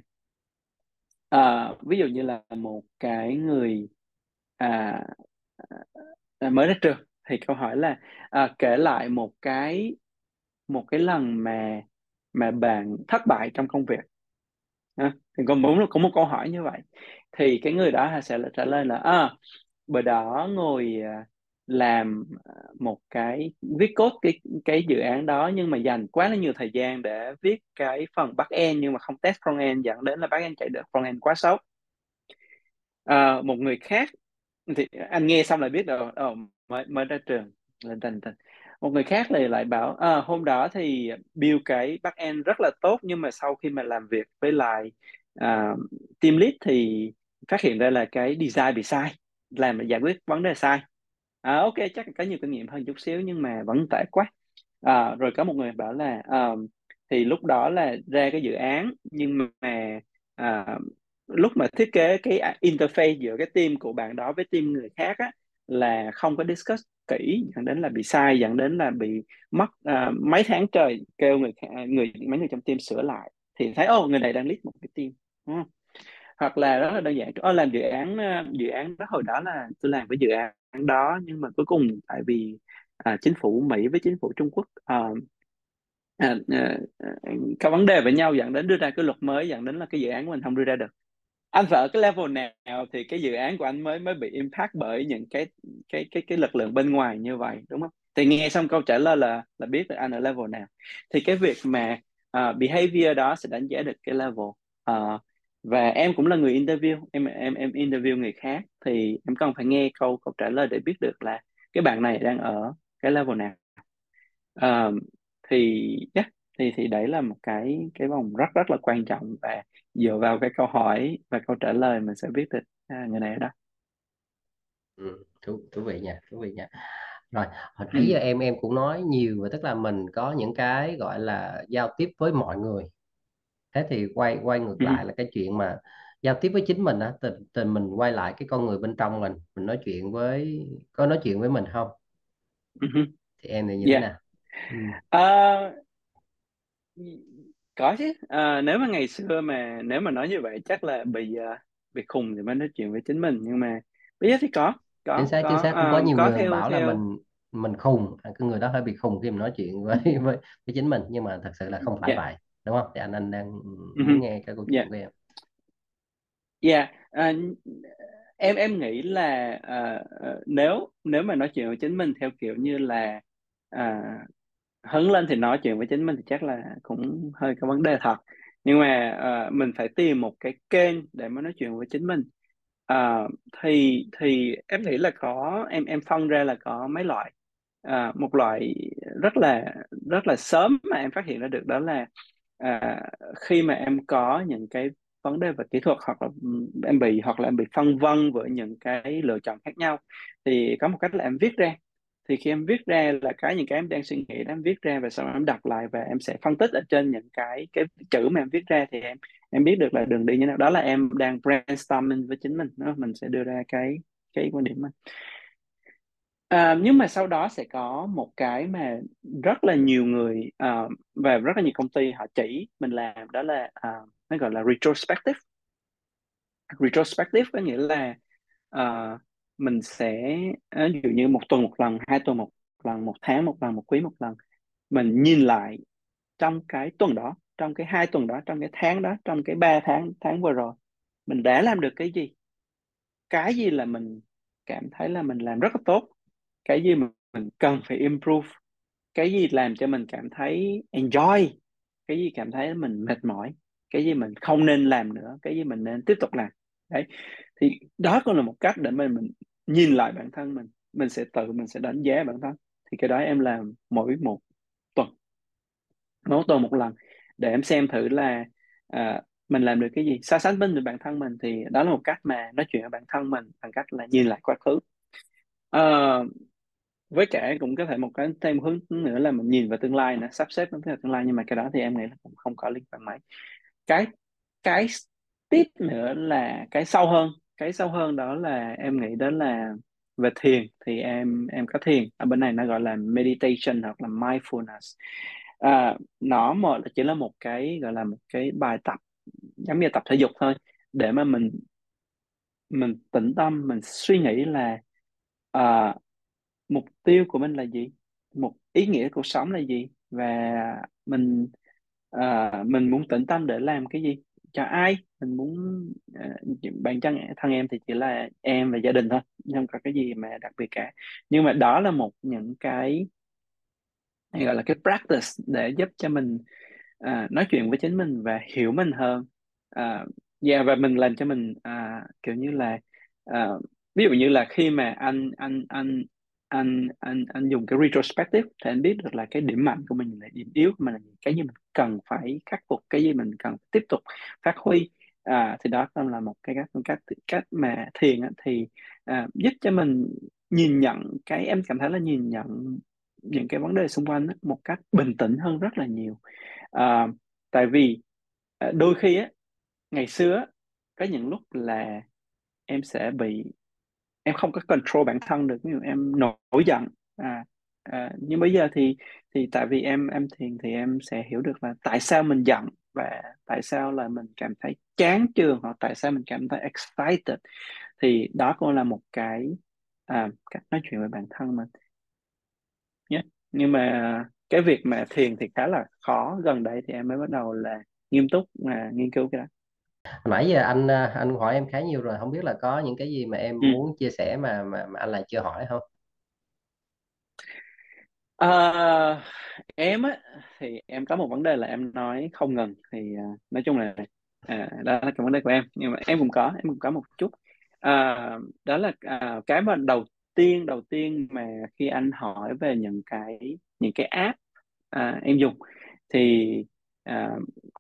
Ví dụ như là một cái người mới ra trường, thì câu hỏi là kể lại một cái lần mà bạn thất bại trong công việc. Thì có một câu hỏi như vậy, thì cái người đó sẽ trả lời là bữa đó ngồi làm một cái viết code cái dự án đó, nhưng mà dành quá là nhiều thời gian để viết cái phần back end nhưng mà không test front end, dẫn đến là back end chạy được, front end quá xấu. Một người khác thì anh nghe xong lại biết rồi, mới ra trường. Một người khác lại bảo hôm đó thì build cái back end rất là tốt, nhưng mà sau khi mà làm việc với lại team lead thì phát hiện ra là cái design bị sai, giải quyết vấn đề sai. Ok, chắc có nhiều kinh nghiệm hơn chút xíu nhưng mà vẫn tệ quá. Rồi có một người bảo là thì lúc đó là ra cái dự án, nhưng mà lúc mà thiết kế cái interface giữa cái team của bạn đó với team người khác á, là không có discuss kỹ, dẫn đến là bị sai, dẫn đến là bị mất mấy tháng trời kêu mấy người trong team sửa lại thì thấy người này đang lead một cái team, đúng không? Hoặc là rất là đơn giản, làm dự án đó, hồi đó là tôi làm với dự án đó, nhưng mà cuối cùng tại vì chính phủ Mỹ với chính phủ Trung Quốc có vấn đề với nhau, dẫn đến đưa ra cái luật mới, dẫn đến là cái dự án của mình không đưa ra được. Anh phải ở cái level nào thì cái dự án của anh mới bị impact bởi những cái lực lượng bên ngoài như vậy, đúng không? Thì nghe xong câu trả lời là biết là anh ở level nào. Thì cái việc mà behavior đó sẽ đánh giá được cái level. Và em cũng là người interview, em interview người khác thì em cần phải nghe câu trả lời để biết được là cái bạn này đang ở cái level nào. Thì đấy là một cái vòng rất rất là quan trọng, và dựa vào cái câu hỏi và câu trả lời mình sẽ biết được người này ở đâu. Thú vị nha. Rồi, hồi nãy giờ em cũng nói nhiều, và tức là mình có những cái gọi là giao tiếp với mọi người. Thế thì quay ngược lại là cái chuyện mà giao tiếp với chính mình á, thì mình quay lại cái con người bên trong mình nói chuyện với mình không? Thì em này như thế nào? Có chứ. Nếu mà ngày xưa mà nếu mà nói như vậy chắc là bị khùng thì mới nói chuyện với chính mình, nhưng mà bây giờ thì có chính xác cũng có nhiều người bảo là mình khùng, cái người đó hơi bị khùng khi mà nói chuyện với chính mình, nhưng mà thật sự là không phải vậy, đúng không? Thì anh đang nghe cái câu chuyện của em. Em nghĩ là nếu mà nói chuyện với chính mình theo kiểu như là hứng lên thì nói chuyện với chính mình thì chắc là cũng hơi có vấn đề thật, nhưng mà mình phải tìm một cái kênh để mà nói chuyện với chính mình. Thì em nghĩ là em phân ra là có mấy loại. Một loại rất là sớm mà em phát hiện ra được đó là khi mà em có những cái vấn đề về kỹ thuật, hoặc là em bị phân vân với những cái lựa chọn khác nhau, thì có một cách là em viết ra. Thì khi em viết ra là những cái em đang suy nghĩ đó, em viết ra và sau đó em đọc lại và em sẽ phân tích ở trên những cái chữ mà em viết ra, thì em biết được là đường đi như nào. Đó là em đang brainstorming với chính mình, mình sẽ đưa ra cái quan điểm mình. Nhưng mà sau đó sẽ có một cái mà rất là nhiều người và rất là nhiều công ty họ chỉ mình làm, đó là nó gọi là retrospective. Retrospective có nghĩa là mình sẽ ví dụ như 1 tuần một lần, 2 tuần một lần, 1 tháng một lần, 1 quý một lần, mình nhìn lại trong cái tuần đó, trong cái 2 tuần đó, trong cái tháng đó, trong cái 3 tháng vừa rồi mình đã làm được cái gì, là mình cảm thấy là mình làm rất là tốt, cái gì mình cần phải improve, cái gì làm cho mình cảm thấy enjoy, cái gì cảm thấy mình mệt mỏi, cái gì mình không nên làm nữa, cái gì mình nên tiếp tục làm. Đấy, thì đó cũng là một cách để mình nhìn lại bản thân mình sẽ đánh giá bản thân. Thì cái đó em làm mỗi 1 tuần, một lần, để em xem thử là mình làm được cái gì, so sánh với bản thân mình. Thì đó là một cách mà nói chuyện với bản thân mình bằng cách là nhìn lại quá khứ. Với cả cũng có thể một cái thêm hướng nữa là mình nhìn vào tương lai nữa, sắp xếp nó theo tương lai, nhưng mà cái đó thì em nghĩ là cũng không có liên quan mấy. Cái tiếp nữa là cái sâu hơn đó là em nghĩ đó là về thiền. Thì em có thiền, ở bên này nó gọi là meditation hoặc là mindfulness. Nó chỉ là một cái gọi là một cái bài tập giống như tập thể dục thôi, để mà mình tĩnh tâm, mình suy nghĩ là mục tiêu của mình là gì, một ý nghĩa cuộc sống là gì, và mình muốn tĩnh tâm để làm cái gì, cho ai mình muốn. Bản thân em thì chỉ là em và gia đình thôi, không có cái gì mà đặc biệt cả, nhưng mà đó là một những cái gọi là cái practice để giúp cho mình nói chuyện với chính mình và hiểu mình hơn. Và mình làm cho mình kiểu như là ví dụ như là khi mà anh dùng cái retrospective thì anh biết được là cái điểm mạnh của mình là điểm yếu của mình là gì, cái gì mình cần phải khắc phục, cái gì mình cần tiếp tục phát huy. Thì đó cũng là một cái cách mà thiền thì giúp cho mình nhìn nhận cái, em cảm thấy là nhìn nhận những cái vấn đề xung quanh một cách bình tĩnh hơn rất là nhiều. Tại vì đôi khi ngày xưa có những lúc là em sẽ bị, em không có control bản thân được, ví dụ em nổi giận, nhưng bây giờ thì tại vì em thiền thì em sẽ hiểu được là tại sao mình giận, và tại sao là mình cảm thấy chán chường, hoặc tại sao mình cảm thấy excited. Thì đó cũng là một cái cách nói chuyện với bản thân mình. Nhưng mà cái việc mà thiền thì khá là khó, gần đây thì em mới bắt đầu là nghiêm túc mà nghiên cứu cái đó. Nãy giờ anh hỏi em khá nhiều rồi, không biết là có những cái gì mà em muốn chia sẻ mà anh lại chưa hỏi không? Em thì em có một vấn đề là em nói không ngừng, thì nói chung là đó là cái vấn đề của em, nhưng mà em cũng có một chút. Đó là cái mà đầu tiên mà khi anh hỏi về những cái app em dùng, thì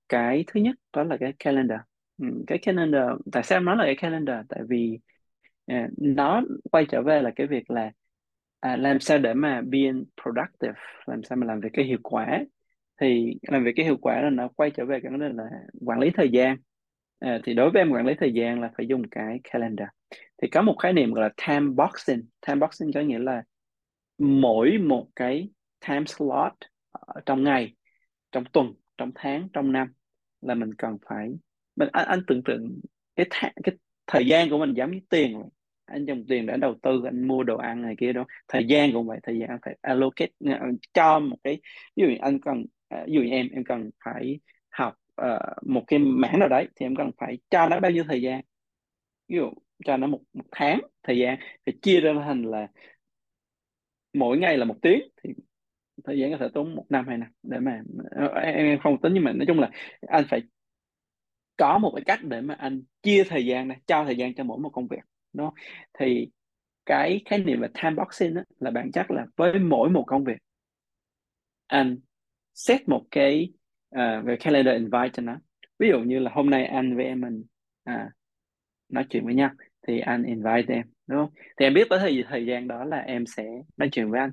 cái thứ nhất đó là cái calendar. Tại sao em nói là cái calendar? Tại vì nó quay trở về là cái việc là làm sao để mà being productive, làm sao mà làm việc cái hiệu quả. Thì làm việc cái hiệu quả là nó quay trở về cái vấn đề là quản lý thời gian. Thì đối với em, quản lý thời gian là phải dùng cái calendar. Thì có một khái niệm gọi là time boxing. Time boxing có nghĩa là mỗi một cái time slot trong ngày, trong tuần, trong tháng, trong năm là mình cần phải anh tưởng tượng cái thời gian của mình giống như tiền rồi. Anh dùng tiền để đầu tư, anh mua đồ ăn này kia đó. Thời gian cũng vậy, thời gian anh phải allocate cho một cái, ví dụ anh cần, ví dụ em cần phải học một cái mảng nào đấy, thì em cần phải cho nó bao nhiêu thời gian, ví dụ cho nó một tháng thời gian, phải chia ra thành là mỗi ngày là 1 tiếng, thì thời gian có thể tốn 1 năm 2 năm để mà em không tính, nhưng mà nói chung là anh phải có một cái cách để mà anh chia thời gian này, trao thời gian cho mỗi một công việc đó. Thì cái khái niệm về time boxing đó, là bản chất là với mỗi một công việc anh set một cái về calendar invite cho nó. Ví dụ như là hôm nay anh với em mình nói chuyện với nhau, thì anh invite em, đúng không? Thì em biết tới thời gian đó là em sẽ nói chuyện với anh.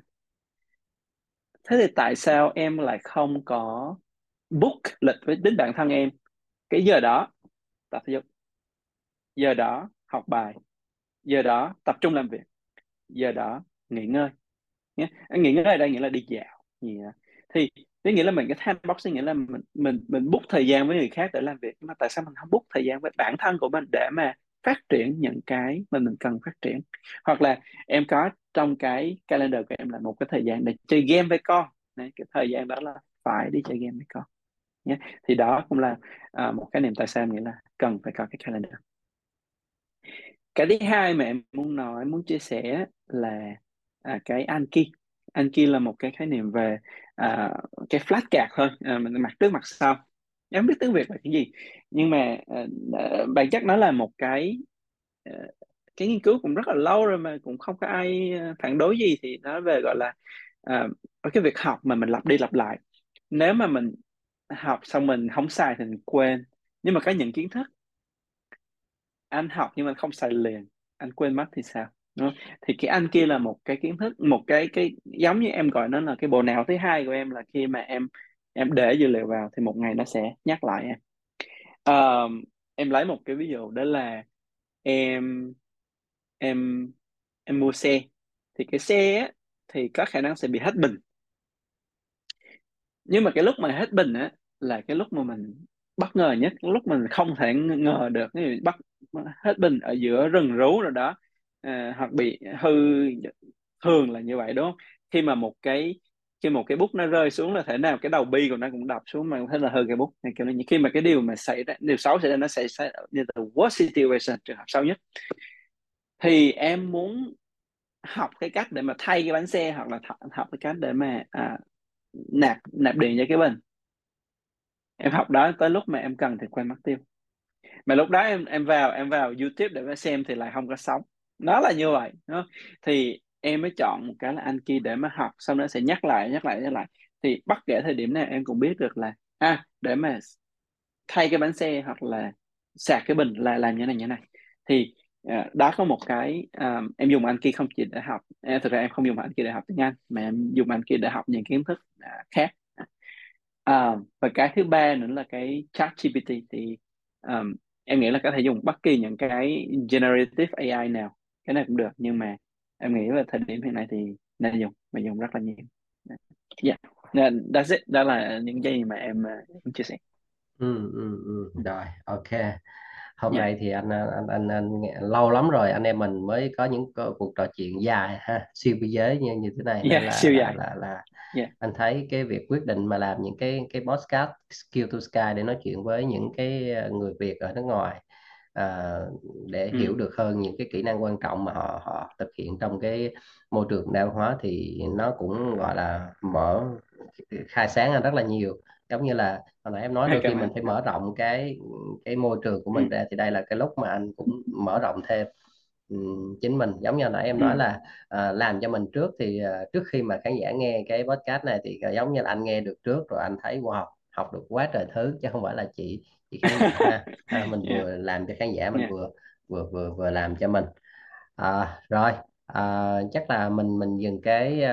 Thế thì tại sao em lại không có book lịch với đến bản thân em cái giờ đó tập thể dục, giờ đó học bài, giờ đó tập trung làm việc, giờ đó nghỉ ngơi. Nghỉ ngơi ở đây nghĩa là đi dạo. Thì cái nghĩa là mình, cái time boxing nghĩa là mình book thời gian với người khác để làm việc, mà tại sao mình không book thời gian với bản thân của mình để mà phát triển những cái mà mình cần phát triển. Hoặc là em có trong cái calendar của em là một cái thời gian để chơi game với con. Đấy, cái thời gian đó là phải đi chơi game với con. Thì đó cũng là một cái niềm tại sao nghĩa là cần phải có cái calendar. Cái thứ hai mà em muốn chia sẻ là cái Anki. Anki là một cái khái niệm về cái flash card thôi, mình mặt trước mặt sau. Em không biết tiếng Việt là cái gì, nhưng mà bản chất nó là một cái nghiên cứu cũng rất là lâu rồi mà cũng không có ai phản đối gì. Thì nó về gọi là cái việc học mà mình lặp đi lặp lại. Nếu mà mình học xong mình không xài thì mình quên, nhưng mà có những kiến thức anh học nhưng mà không xài liền, anh quên mất thì sao, đúng không? Thì cái anh kia là một cái kiến thức, một cái giống như em gọi nó là cái bộ não thứ hai của em, là khi mà em để dữ liệu vào thì một ngày nó sẽ nhắc lại em. Em lấy một cái ví dụ, đó là em mua xe, thì cái xe thì có khả năng sẽ bị hết bình, nhưng mà cái lúc mà hết bình là cái lúc mà mình bất ngờ nhất, lúc mình không thể ngờ được, như bắt hết bình ở giữa rừng rú rồi đó, hoặc bị hư, thường là như vậy đúng không? Khi một cái bút nó rơi xuống là thể nào cái đầu bi của nó cũng đập xuống, mà thế là hư cái bút. Khi mà cái điều mà xảy ra, điều xấu xảy ra, nó sẽ xảy ra như the worst situation, trường hợp xấu nhất. Thì em muốn học cái cách để mà thay cái bánh xe, hoặc là học cái cách để mà nạp điện cho cái bình. Em học đó tới lúc mà em cần thì quay mất tiêu, mà lúc đó em vào YouTube để xem thì lại không có sống. Nó là như vậy đúng không? Thì em mới chọn một cái là Anki để mà học, xong đó sẽ nhắc lại. Thì bất kể thời điểm nào em cũng biết được là để mà thay cái bánh xe hoặc là sạc cái bình là làm như này. Thì đó có một cái em dùng Anki không chỉ để học, thực ra em không dùng Anki để học tiếng Anh, mà em dùng Anki để học những kiến thức khác. Và cái thứ ba nữa là cái Chat GPT. Thì em nghĩ là có thể dùng bất kỳ những cái generative AI nào, cái này cũng được, nhưng mà em nghĩ là thời điểm hiện nay thì nên dùng, mà dùng rất là nhiều. That's it. Đó là những gì mà em chia sẻ. Rồi, ok. Hôm nay thì anh lâu lắm rồi anh em mình mới có những cuộc trò chuyện dài ha, siêu biên giới như thế này. Siêu dài. Anh thấy cái việc quyết định mà làm những cái podcast Skill to Sky để nói chuyện với những cái người Việt ở nước ngoài, để hiểu được hơn những cái kỹ năng quan trọng mà họ thực hiện trong cái môi trường đa hóa, thì nó cũng gọi là khai sáng ra rất là nhiều. Giống như là hồi nãy em nói đôi khi mình phải mở rộng cái môi trường của mình ra, thì đây là cái lúc mà anh cũng mở rộng thêm chính mình. Giống như hồi nãy em nói là làm cho mình trước, thì trước khi mà khán giả nghe cái podcast này thì giống như là anh nghe được trước rồi, anh thấy wow, học được quá trời thứ, chứ không phải là chị khán giả. Mình vừa làm cho khán giả, mình vừa làm cho mình. Rồi, chắc là mình dừng cái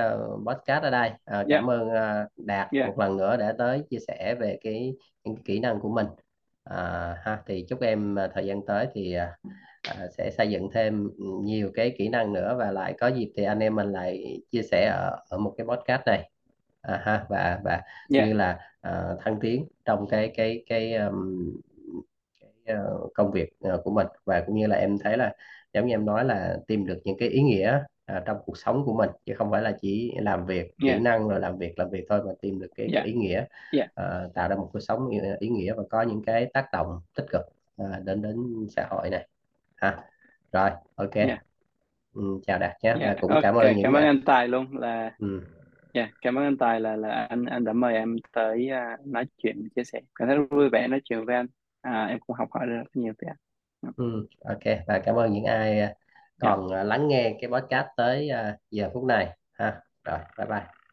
podcast ở đây. Cảm ơn Đạt một lần nữa đã tới chia sẻ về những kỹ năng của mình. Thì chúc em thời gian tới thì sẽ xây dựng thêm nhiều cái kỹ năng nữa, và lại có dịp thì anh em mình lại chia sẻ ở một cái podcast này. Như là thăng tiến trong cái công việc của mình, và cũng như là em thấy là giống như em nói là tìm được những cái ý nghĩa trong cuộc sống của mình, chứ không phải là chỉ làm việc kỹ năng rồi làm việc thôi, mà tìm được cái ý nghĩa, tạo ra một cuộc sống ý nghĩa và có những cái tác động tích cực đến xã hội này. Rồi, ok. Chào Đạt nhé. Cũng cảm ơn anh Tài luôn là cảm ơn anh Tài là anh đã mời em tới nói chuyện, chia sẻ. Cảm thấy vui vẻ nói chuyện với anh. Em cũng học hỏi được rất nhiều từ anh. Ok, và cảm ơn những ai còn lắng nghe cái podcast tới giờ phút này ha. Rồi, bye bye.